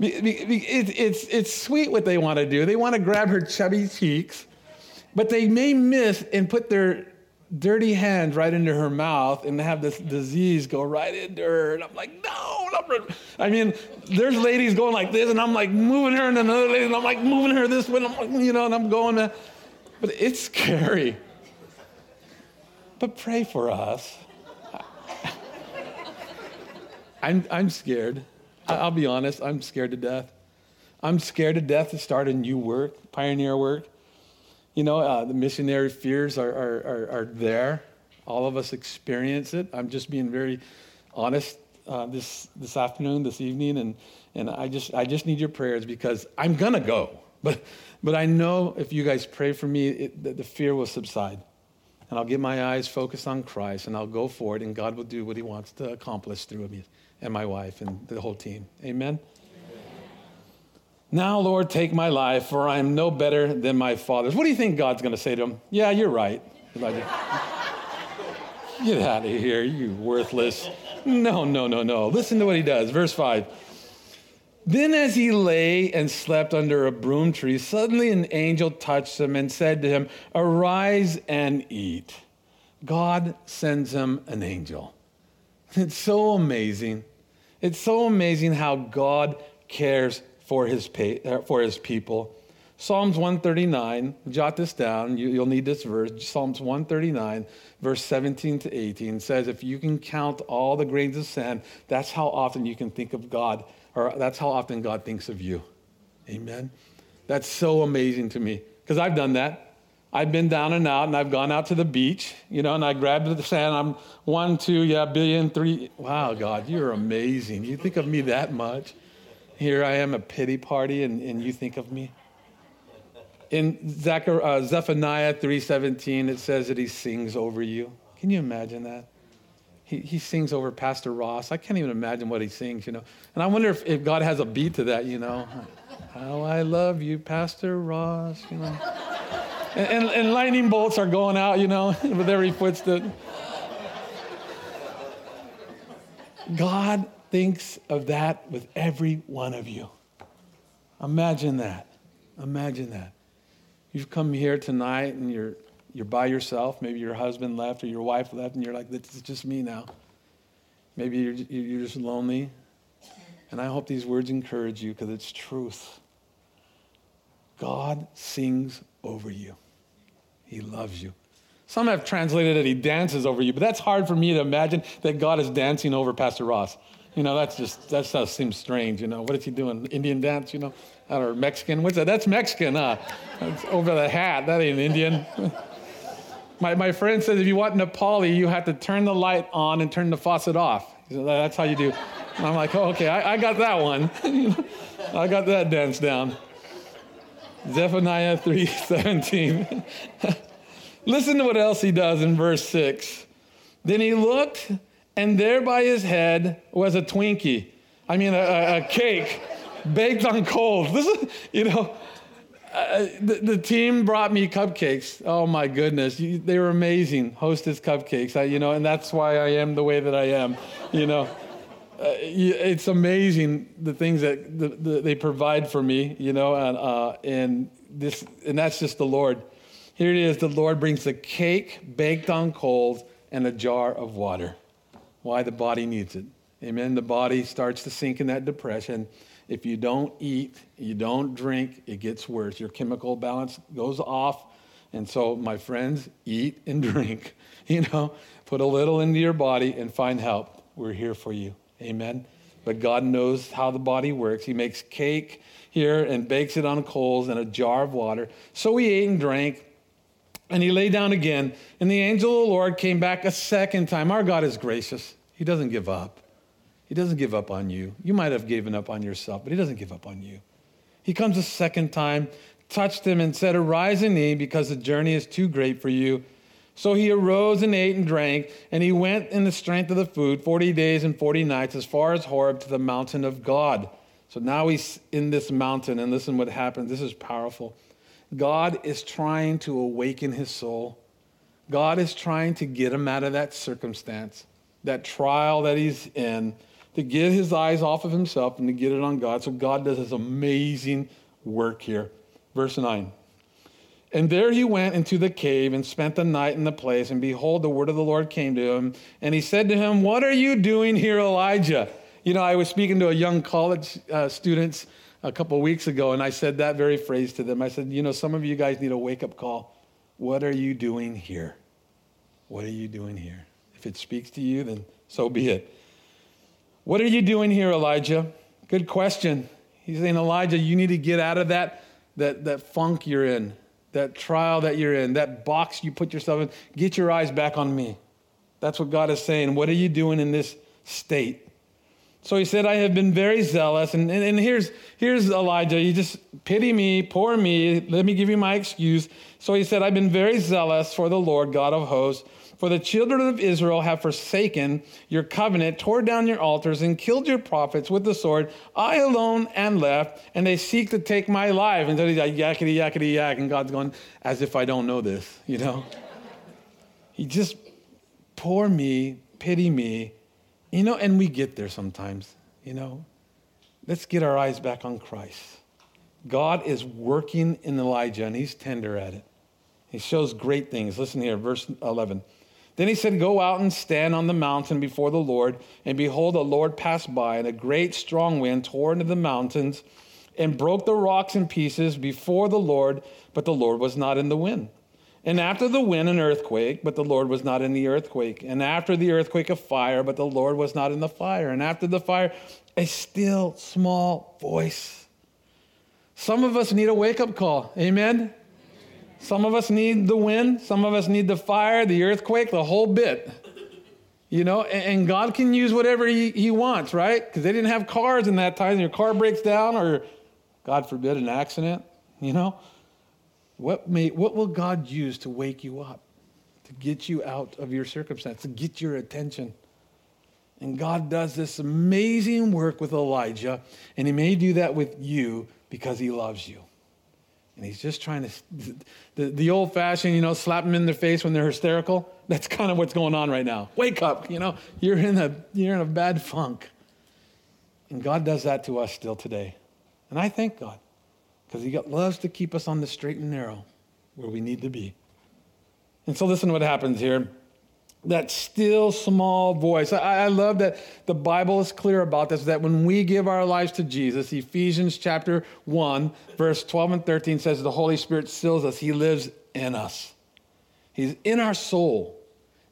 It's sweet what they want to do. They want to grab her chubby cheeks, but they may miss and put their dirty hands right into her mouth and have this disease go right into her. And I'm like, no, not. There's ladies going like this, and I'm like moving her, and another lady, and I'm like moving her this way, and I'm like, and I'm going to, but it's scary. But pray for us. I'm scared. I'll be honest. I'm scared to death. I'm scared to death to start a new work, pioneer work. The missionary fears are there. All of us experience it. I'm just being very honest. This afternoon, this evening, and I just need your prayers, because I'm gonna go, but I know if you guys pray for me, the fear will subside, and I'll get my eyes focused on Christ, and I'll go for it, and God will do what He wants to accomplish through me and my wife and the whole team. Amen. Amen. Now, Lord, take my life, for I am no better than my fathers. What do you think God's gonna say to him? Yeah, you're right, Elijah. Get out of here, you worthless. No. Listen to what He does. Verse 5. Then as he lay and slept under a broom tree, suddenly an angel touched him and said to him, arise and eat. God sends him an angel. It's so amazing. It's so amazing how God cares for his people. Psalms 139, jot this down. You'll need this verse. Psalms 139, verse 17 to 18 says, if you can count all the grains of sand, that's how often you can think of God, or that's how often God thinks of you. Amen. That's so amazing to me, because I've done that. I've been down and out, and I've gone out to the beach, and I grabbed the sand. I'm 1, 2, yeah, billion, three. Wow, God, you're amazing. You think of me that much. Here I am, a pity party, and you think of me. In Zephaniah 3:17, it says that He sings over you. Can you imagine that? He sings over Pastor Ross. I can't even imagine what he sings, And I wonder if God has a beat to that, How I love you, Pastor Ross, And lightning bolts are going out, with every footstep. God thinks of that with every one of you. Imagine that. You've come here tonight, and you're by yourself. Maybe your husband left or your wife left, and you're like, this is just me now. Maybe you're just lonely. And I hope these words encourage you, because it's truth. God sings over you. He loves you. Some have translated that He dances over you, but that's hard for me to imagine that God is dancing over Pastor Ross. That stuff seems strange, What is he doing? Indian dance, Or Mexican? What's that? That's Mexican, huh? That's over the hat. That ain't Indian. My friend says if you want Nepali, you have to turn the light on and turn the faucet off. He said, that's how you do. And I'm like, oh, okay, I got that one. I got that dance down. Zephaniah 3:17. Listen to what else He does in verse 6. Then He looked, and there by His head was a Twinkie. A cake. Baked on coals. This is, the team brought me cupcakes. Oh my goodness, they were amazing. Hostess cupcakes, and that's why I am the way that I am. It's amazing the things that they provide for me. And that's just the Lord. Here it is. The Lord brings a cake baked on coals and a jar of water. Why? The body needs it. Amen. The body starts to sink in that depression. If you don't eat, you don't drink, it gets worse. Your chemical balance goes off. And so, my friends, eat and drink, Put a little into your body and find help. We're here for you. Amen. But God knows how the body works. He makes cake here and bakes it on coals in a jar of water. So he ate and drank. And he lay down again. And the angel of the Lord came back a second time. Our God is gracious. He doesn't give up. He doesn't give up on you. You might have given up on yourself, but he doesn't give up on you. He comes a second time, touched him and said, "Arise and eat, because the journey is too great for you." So he arose and ate and drank, and he went in the strength of the food 40 days and 40 nights as far as Horeb to the mountain of God. So now he's in this mountain, and listen what happens. This is powerful. God is trying to awaken his soul. God is trying to get him out of that circumstance, that trial that he's in, to get his eyes off of himself and to get it on God. So God does this amazing work here. Verse 9. And there he went into the cave and spent the night in the place. And behold, the word of the Lord came to him. And he said to him, "What are you doing here, Elijah?" You know, I was speaking to a young college students a couple of weeks ago, and I said that very phrase to them. I said, you know, some of you guys need a wake-up call. What are you doing here? What are you doing here? If it speaks to you, then so be it. What are you doing here, Elijah? Good question. He's saying, Elijah, you need to get out of that funk you're in. That trial that you're in, that box you put yourself in, get your eyes back on me. That's what God is saying. What are you doing in this state? So he said, I have been very zealous. And here's Elijah. You just pity me, poor me. Let me give you my excuse. So he said, I've been very zealous for the Lord, God of hosts. For the children of Israel have forsaken your covenant, tore down your altars, and killed your prophets with the sword. I alone am left, and they seek to take my life. And then he's like, yakety, yakety, yak. And God's going, as if I don't know this, you know. He just, poor me, pity me. You know, and we get there sometimes, you know. Let's get our eyes back on Christ. God is working in Elijah, and he's tender at it. He shows great things. Listen here, verse 11. Then he said, "Go out and stand on the mountain before the Lord. And behold, the Lord passed by, and a great strong wind tore into the mountains and broke the rocks in pieces before the Lord. But the Lord was not in the wind. And after the wind, an earthquake. But the Lord was not in the earthquake. And after the earthquake, a fire. But the Lord was not in the fire. And after the fire, a still small voice." Some of us need a wake-up call. Amen? Some of us need the wind. Some of us need the fire, the earthquake, the whole bit. You know, and God can use whatever he wants, right? Because they didn't have cars in that time. And your car breaks down or, God forbid, an accident, you know. What will God use to wake you up, to get you out of your circumstance, to get your attention? And God does this amazing work with Elijah, and he may do that with you because he loves you. And he's just trying to, the old-fashioned, you know, slap them in their face when they're hysterical. That's kind of what's going on right now. Wake up, you know. You're in a bad funk. And God does that to us still today. And I thank God, because he loves to keep us on the straight and narrow where we need to be. And so listen to what happens here. That still small voice. I love that the Bible is clear about this, that when we give our lives to Jesus, Ephesians chapter 1, verse 12 and 13 says the Holy Spirit seals us. He lives in us. He's in our soul.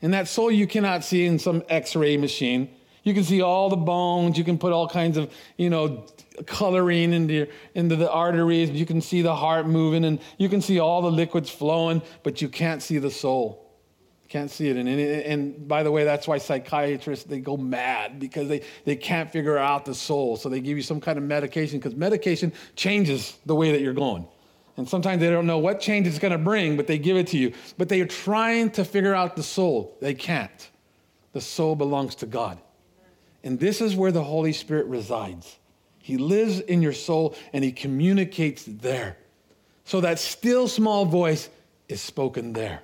And that soul you cannot see in some x-ray machine. You can see all the bones. You can put all kinds of, you know, coloring into the arteries. You can see the heart moving, and you can see all the liquids flowing, but you can't see the soul. Can't see it. And by the way, that's why psychiatrists, they go mad because they can't figure out the soul. So they give you some kind of medication because medication changes the way that you're going. And sometimes they don't know what change it's going to bring, but they give it to you. But they are trying to figure out the soul. They can't. The soul belongs to God. And this is where the Holy Spirit resides. He lives in your soul and he communicates there. So that still small voice is spoken there.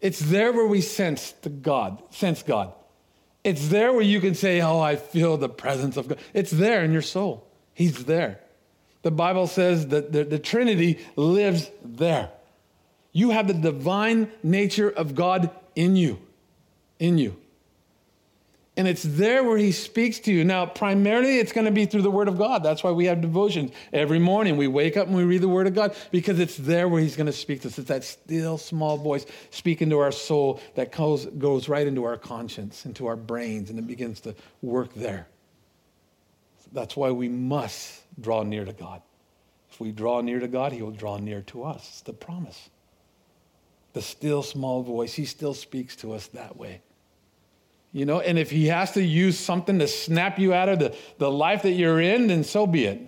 It's there where we sense God. It's there where you can say, oh, I feel the presence of God. It's there in your soul. He's there. The Bible says that the Trinity lives there. You have the divine nature of God in you. And it's there where he speaks to you. Now, primarily, it's going to be through the word of God. That's why we have devotions. Every morning, we wake up and we read the word of God because it's there where he's going to speak to us. It's that still, small voice speaking to our soul that goes right into our conscience, into our brains, and it begins to work there. That's why we must draw near to God. If we draw near to God, he will draw near to us. It's the promise. the still small voice. He still speaks to us that way. You know, and if he has to use something to snap you out of the life that you're in, then so be it.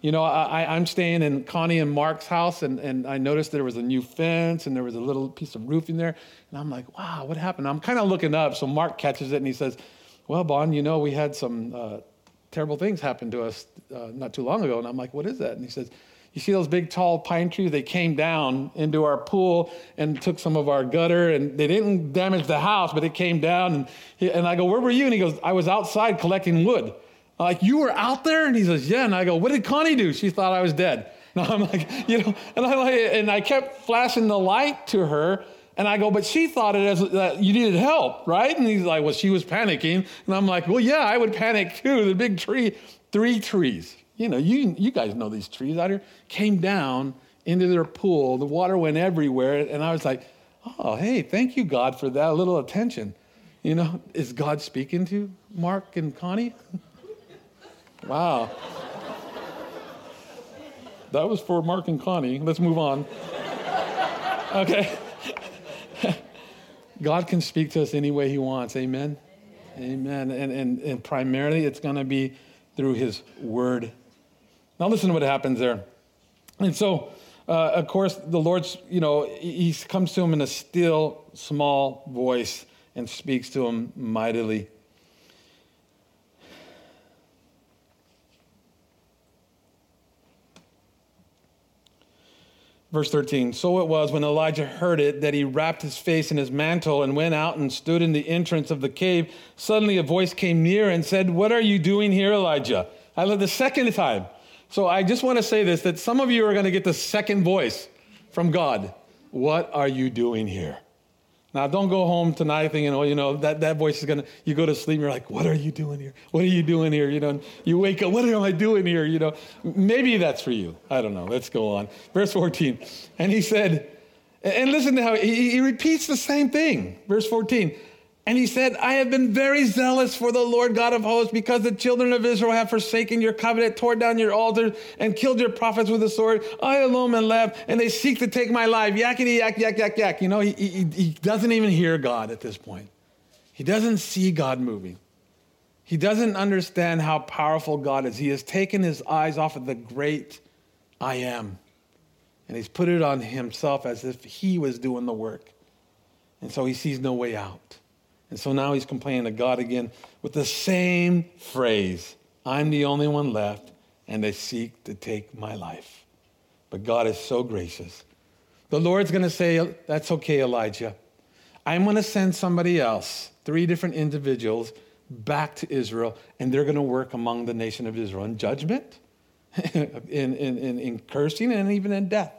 You know, I'm staying in Connie and Mark's house, and I noticed there was a new fence, and there was a little piece of roofing there. And I'm like, wow, what happened? I'm kind of looking up, so Mark catches it, and he says, well, Bond, you know, we had some terrible things happen to us not too long ago. And I'm like, what is that? And he says, you see those big, tall pine trees? They came down into our pool and took some of our gutter, and they didn't damage the house, but it came down. And I go, where were you? And he goes, I was outside collecting wood. I'm like, you were out there? And he says, yeah. And I go, what did Connie do? She thought I was dead. And I'm like, you know, and I kept flashing the light to her. And I go, but she thought it as that you needed help, right? And he's like, well, she was panicking. And I'm like, well, yeah, I would panic too. The big tree, three trees. You know, you guys know these trees out here, came down into their pool. The water went everywhere. And I was like, oh, hey, thank you, God, for that little attention. You know, is God speaking to Mark and Connie? Wow. That was for Mark and Connie. Let's move on. Okay. God can speak to us any way he wants. Amen? Amen. And primarily it's going to be through his word. Now listen to what happens there. And so, of course, the Lord's, you know, he comes to him in a still, small voice and speaks to him mightily. Verse 13, so it was when Elijah heard it that he wrapped his face in his mantle and went out and stood in the entrance of the cave. Suddenly a voice came near and said, what are you doing here, Elijah? I love the second time. So I just want to say this, that some of you are going to get the second voice from God. What are you doing here? Now, don't go home tonight thinking, oh, you know, that voice is going to, you go to sleep and you're like, what are you doing here? What are you doing here? You know, and you wake up, what am I doing here? You know, maybe that's for you. I don't know. Let's go on. Verse 14. And he said, and listen to how he repeats the same thing. Verse 14. And he said, I have been very zealous for the Lord God of hosts, because the children of Israel have forsaken your covenant, torn down your altars, and killed your prophets with the sword. I alone am left, and they seek to take my life. Yakety yak, yak, yak, yak. You know, he doesn't even hear God at this point. He doesn't see God moving. He doesn't understand how powerful God is. He has taken his eyes off of the great I am, and he's put it on himself as if he was doing the work. And so he sees no way out. And so now he's complaining to God again with the same phrase. I'm the only one left, and they seek to take my life. But God is so gracious. The Lord's going to say, that's okay, Elijah. I'm going to send somebody else, 3 different individuals, back to Israel, and they're going to work among the nation of Israel in judgment, in cursing, and even in death.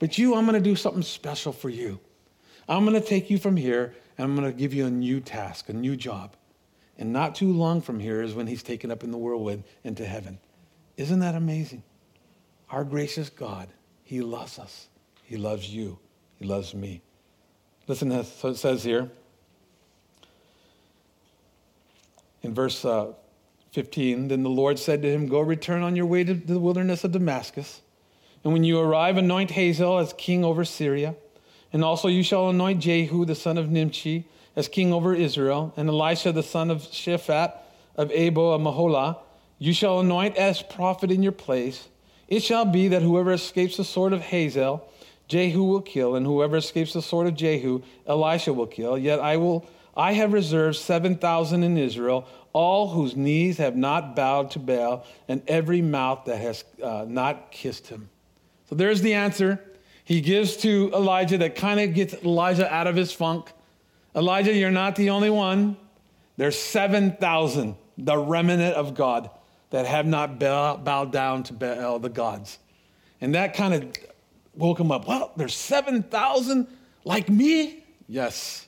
But you, I'm going to do something special for you. I'm going to take you from here, and I'm going to give you a new task, a new job. And not too long from here is when he's taken up in the whirlwind into heaven. Isn't that amazing? Our gracious God, he loves us. He loves you. He loves me. Listen to what it says here. In verse 15, then the Lord said to him, go return on your way to the wilderness of Damascus. And when you arrive, anoint Hazael as king over Syria. And also you shall anoint Jehu, the son of Nimshi, as king over Israel, and Elisha, the son of Shaphat, of Abo, of Maholah. You shall anoint as prophet in your place. It shall be that whoever escapes the sword of Hazael, Jehu will kill, and whoever escapes the sword of Jehu, Elisha will kill. Yet I have reserved 7,000 in Israel, all whose knees have not bowed to Baal, and every mouth that has not kissed him. So there's the answer he gives to Elijah that kind of gets Elijah out of his funk. Elijah, you're not the only one. There's 7,000, the remnant of God, that have not bowed down to Baal, the gods. And that kind of woke him up. Well, there's 7,000 like me? Yes,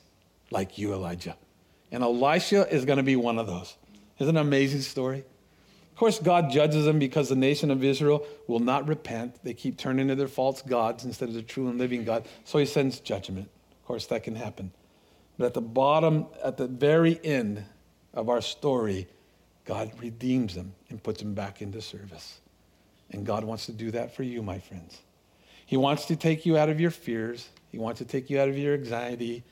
like you, Elijah. And Elisha is going to be one of those. Isn't it an amazing story? Of course, God judges them because the nation of Israel will not repent. They keep turning to their false gods instead of the true and living God. So he sends judgment. Of course, that can happen. But at the bottom, at the very end of our story, God redeems them and puts them back into service. And God wants to do that for you, my friends. He wants to take you out of your fears. He wants to take you out of your anxiety.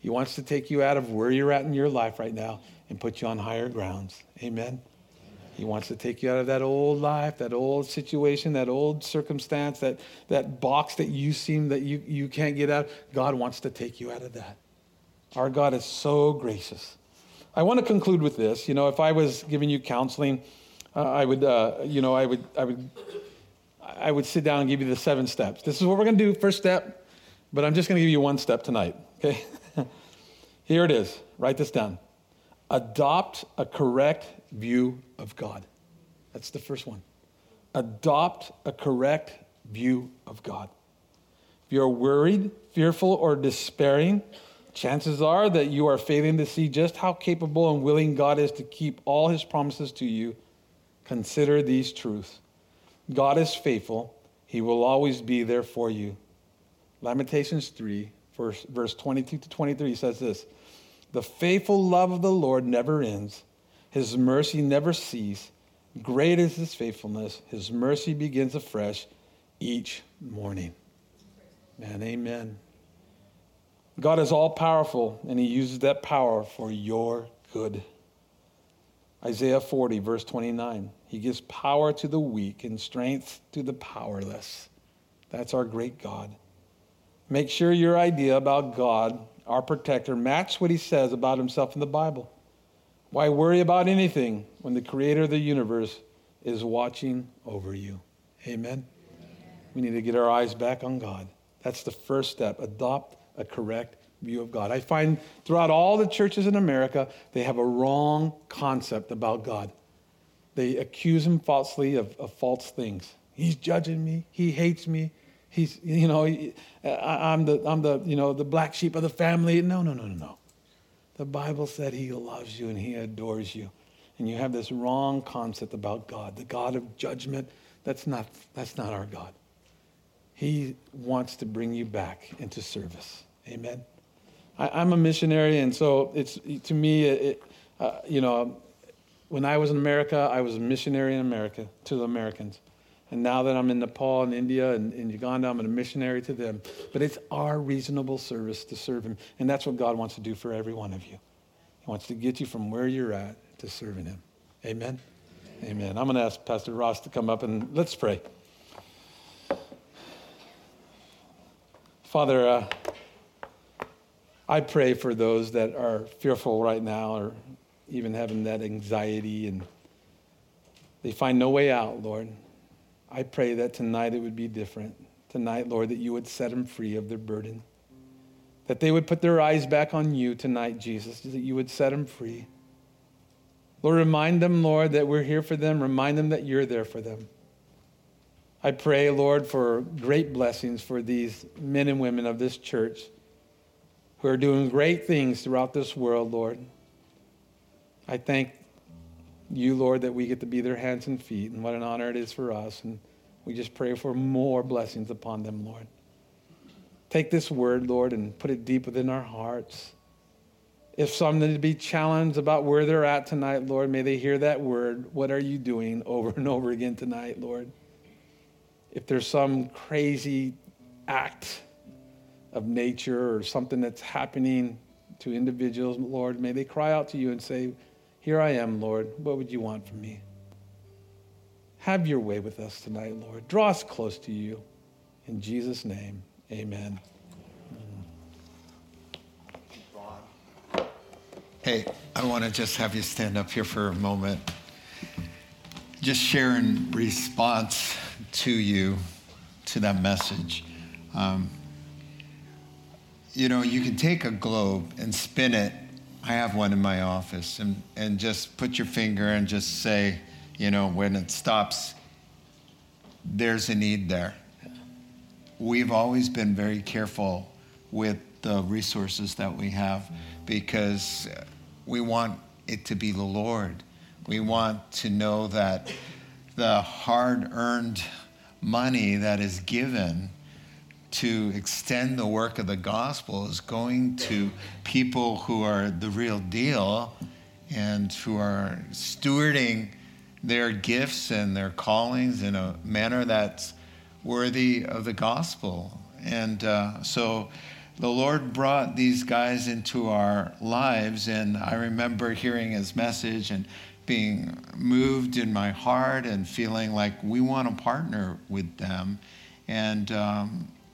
He wants to take you out of where you're at in your life right now and put you on higher grounds. Amen. He wants to take you out of that old life, that old situation, that old circumstance, that box that you seem that you can't get out. God wants to take you out of that. Our God is so gracious. I want to conclude with this. You know, if I was giving you counseling, I would sit down and give you the 7 steps. This is what we're going to do. First step, but I'm just going to give you one step tonight. Okay. Here it is. Write this down. Adopt a correct view of God. That's the first one. Adopt a correct view of God. If you're worried, fearful, or despairing, chances are that you are failing to see just how capable and willing God is to keep all his promises to you. Consider these truths. God is faithful. He will always be there for you. Lamentations 3, verse 22 to 23 says this. The faithful love of the Lord never ends. His mercy never ceases. Great is his faithfulness. His mercy begins afresh each morning. Man, amen. God is all powerful, and he uses that power for your good. Isaiah 40, verse 29. He gives power to the weak and strength to the powerless. That's our great God. Make sure your idea about God, our protector, match what he says about himself in the Bible. Why worry about anything when the creator of the universe is watching over you? Amen? Amen. We need to get our eyes back on God. That's the first step. Adopt a correct view of God. I find throughout all the churches in America, they have a wrong concept about God. They accuse him falsely of false things. He's judging me. He hates me. He's, you know, I'm the black sheep of the family. No. The Bible said he loves you and he adores you. And you have this wrong concept about God, the God of judgment. That's not our God. He wants to bring you back into service. Amen. I'm a missionary, and so it's to me, when I was in America, I was a missionary in America to the Americans. And now that I'm in Nepal and India and in Uganda, I'm a missionary to them. But it's our reasonable service to serve him. And that's what God wants to do for every one of you. He wants to get you from where you're at to serving him. Amen? Amen. Amen. I'm going to ask Pastor Ross to come up and let's pray. Father, I pray for those that are fearful right now or even having that anxiety and they find no way out, Lord. I pray that tonight it would be different. Tonight, Lord, that you would set them free of their burden. That they would put their eyes back on you tonight, Jesus, that you would set them free. Lord, remind them, Lord, that we're here for them. Remind them that you're there for them. I pray, Lord, for great blessings for these men and women of this church who are doing great things throughout this world, Lord. I thank you, Lord, that we get to be their hands and feet, and what an honor it is for us. And we just pray for more blessings upon them, Lord. Take this word, Lord, and put it deep within our hearts. If some need to be challenged about where they're at tonight, Lord, may they hear that word, what are you doing, over and over again tonight, Lord. If there's some crazy act of nature or something that's happening to individuals, Lord, may they cry out to you and say, here I am, Lord. What would you want from me? Have your way with us tonight, Lord. Draw us close to you. In Jesus' name, amen. Hey, I want to just have you stand up here for a moment. Just share in response to you, to that message. You can take a globe and spin it. I have one in my office, and just put your finger and just say, when it stops, there's a need there. We've always been very careful with the resources that we have because we want it to be the Lord. We want to know that the hard-earned money that is given to extend the work of the gospel is going to people who are the real deal and who are stewarding their gifts and their callings in a manner that's worthy of the gospel. And so the Lord brought these guys into our lives, and I remember hearing his message and being moved in my heart and feeling like we want to partner with them. And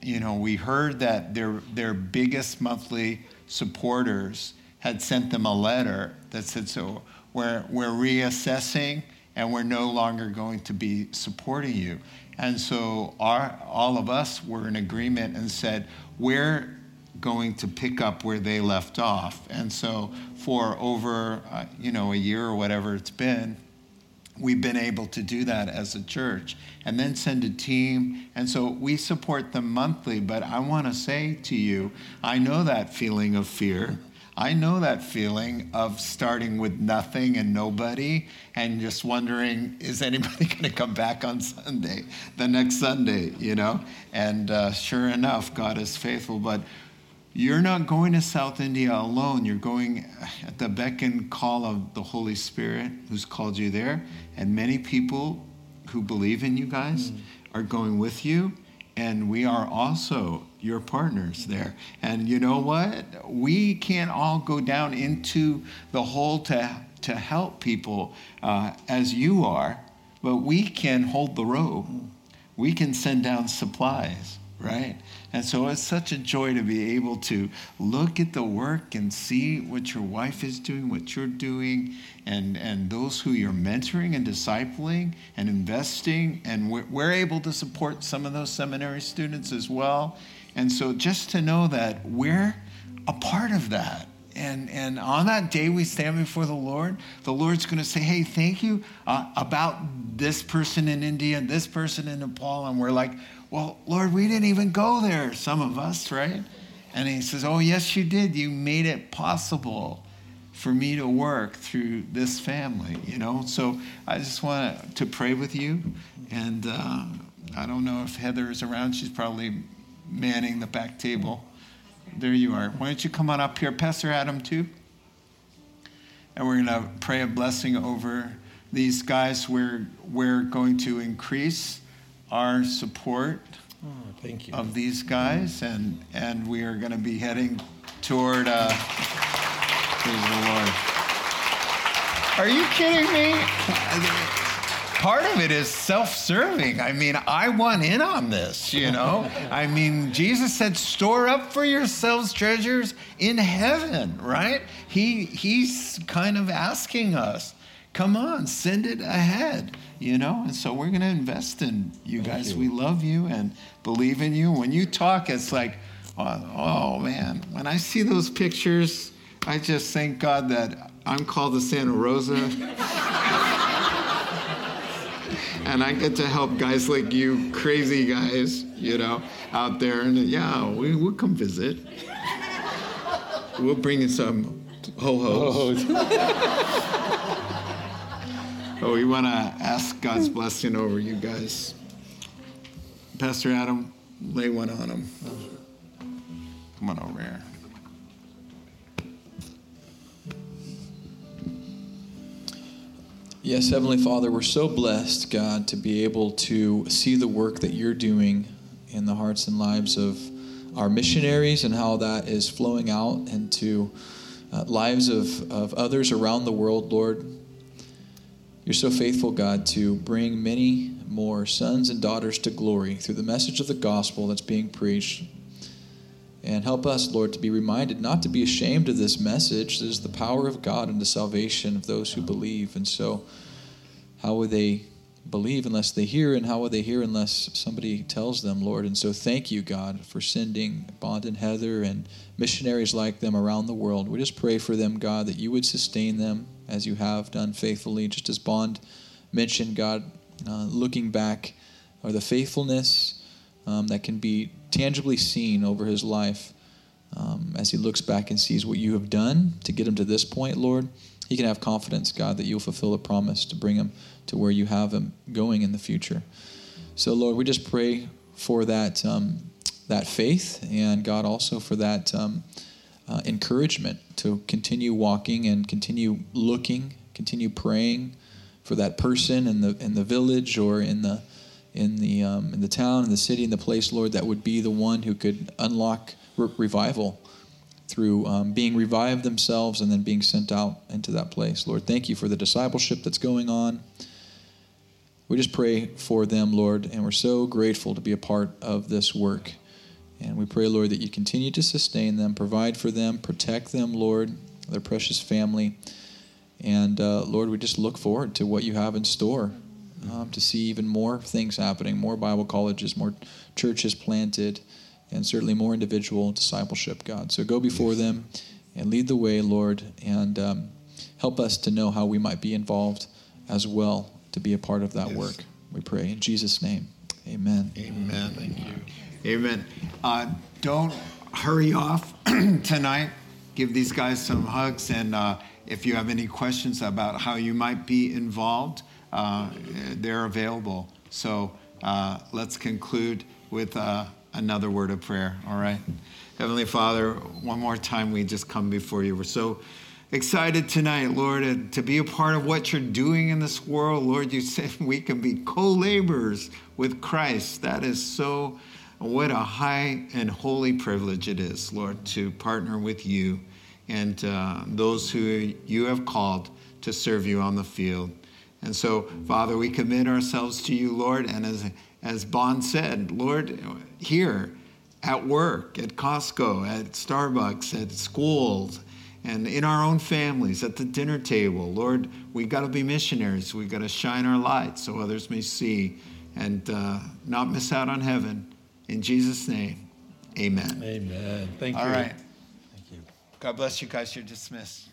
you know, we heard that their biggest monthly supporters had sent them a letter that said, so we're reassessing and we're no longer going to be supporting you. And so all of us were in agreement and said, we're going to pick up where they left off. And so for over, a year or whatever it's been, we've been able to do that as a church and then send a team. And so we support them monthly, but I want to say to you, I know that feeling of fear. I know that feeling of starting with nothing and nobody and just wondering, is anybody going to come back on Sunday, the next Sunday, you know? And sure enough, God is faithful. But you're not going to South India alone. You're going at the beck and call of the Holy Spirit who's called you there. And many people who believe in you guys are going with you. And we are also your partners there. And you know what? We can't all go down into the hole to help people as you are, but we can hold the rope. We can send down supplies, right? And so it's such a joy to be able to look at the work and see what your wife is doing, what you're doing, and those who you're mentoring and discipling and investing. And we're able to support some of those seminary students as well. And so just to know that we're a part of that. And on that day we stand before the Lord, the Lord's going to say, hey, thank you about this person in India and this person in Nepal. And we're like, well, Lord, we didn't even go there, some of us, right? And he says, oh, yes, you did. You made it possible for me to work through this family, you know? So I just want to pray with you. And I don't know if Heather is around. She's probably manning the back table. There you are. Why don't you come on up here, Pastor Adam, too? And we're going to pray a blessing over these guys. We're going to increase our support thank you. Of these guys, and we are going to be heading toward, praise the Lord. Are you kidding me? Part of it is self-serving. I mean, I want in on this, you know? I mean, Jesus said, store up for yourselves treasures in heaven, right? He's kind of asking us, come on, send it ahead. You know, and so we're going to invest in you guys. We love you and believe in you. When you talk, it's like, oh, man. When I see those pictures, I just thank God that I'm called to Santa Rosa. And I get to help guys like you, crazy guys, you know, out there. And, yeah, we'll come visit. We'll bring in some ho-hos. Oh, we want to ask God's blessing over you guys. Pastor Adam, lay one on him. Come on over here. Yes, Heavenly Father, we're so blessed, God, to be able to see the work that you're doing in the hearts and lives of our missionaries and how that is flowing out into lives of others around the world, Lord. You're so faithful, God, to bring many more sons and daughters to glory through the message of the gospel that's being preached. And help us, Lord, to be reminded not to be ashamed of this message. This is the power of God and the salvation of those who believe. And so how will they believe unless they hear? And how will they hear unless somebody tells them, Lord? And so thank you, God, for sending Bond and Heather and missionaries like them around the world. We just pray for them, God, that you would sustain them, as you have done faithfully, just as Bond mentioned, God, looking back, or the faithfulness that can be tangibly seen over his life as he looks back and sees what you have done to get him to this point, Lord. He can have confidence, God, that you'll fulfill the promise to bring him to where you have him going in the future. So, Lord, we just pray for that that faith, and God also for that encouragement to continue walking and continue looking, continue praying for that person in the village or in the in the town, in the city, in the place, Lord, that would be the one who could unlock revival through being revived themselves and then being sent out into that place. Lord, thank you for the discipleship that's going on. We just pray for them, Lord, and we're so grateful to be a part of this work. And we pray, Lord, that you continue to sustain them, provide for them, protect them, Lord, their precious family. And, Lord, we just look forward to what you have in store, to see even more things happening, more Bible colleges, more churches planted, and certainly more individual discipleship, God. So go before them and lead the way, Lord, and help us to know how we might be involved as well to be a part of that work. We pray in Jesus' name. Amen. Amen. Thank you. Amen. Don't hurry off tonight. Give these guys some hugs. And if you have any questions about how you might be involved, they're available. So let's conclude with another word of prayer. All right. Heavenly Father, one more time, we just come before you. We're so excited tonight, Lord, to be a part of what you're doing in this world. Lord, you said we can be co-laborers with Christ. That is so... what a high and holy privilege it is, Lord, to partner with you and those who you have called to serve you on the field. And so, Father, we commit ourselves to you, Lord. And as Bond said, Lord, here at work, at Costco, at Starbucks, at schools, and in our own families, at the dinner table, Lord, we got to be missionaries. We got to shine our light so others may see and not miss out on heaven. In Jesus' name, amen. Amen. Thank you. All right. Thank you. God bless you guys. You're dismissed.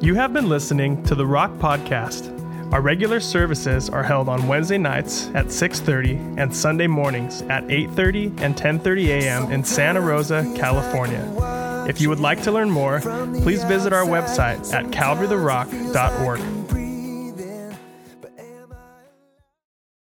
You have been listening to The Rock Podcast. Our regular services are held on Wednesday nights at 6:30 and Sunday mornings at 8:30 and 10:30 a.m. in Santa Rosa, California. If you would like to learn more, please visit our website at calvarytherock.org.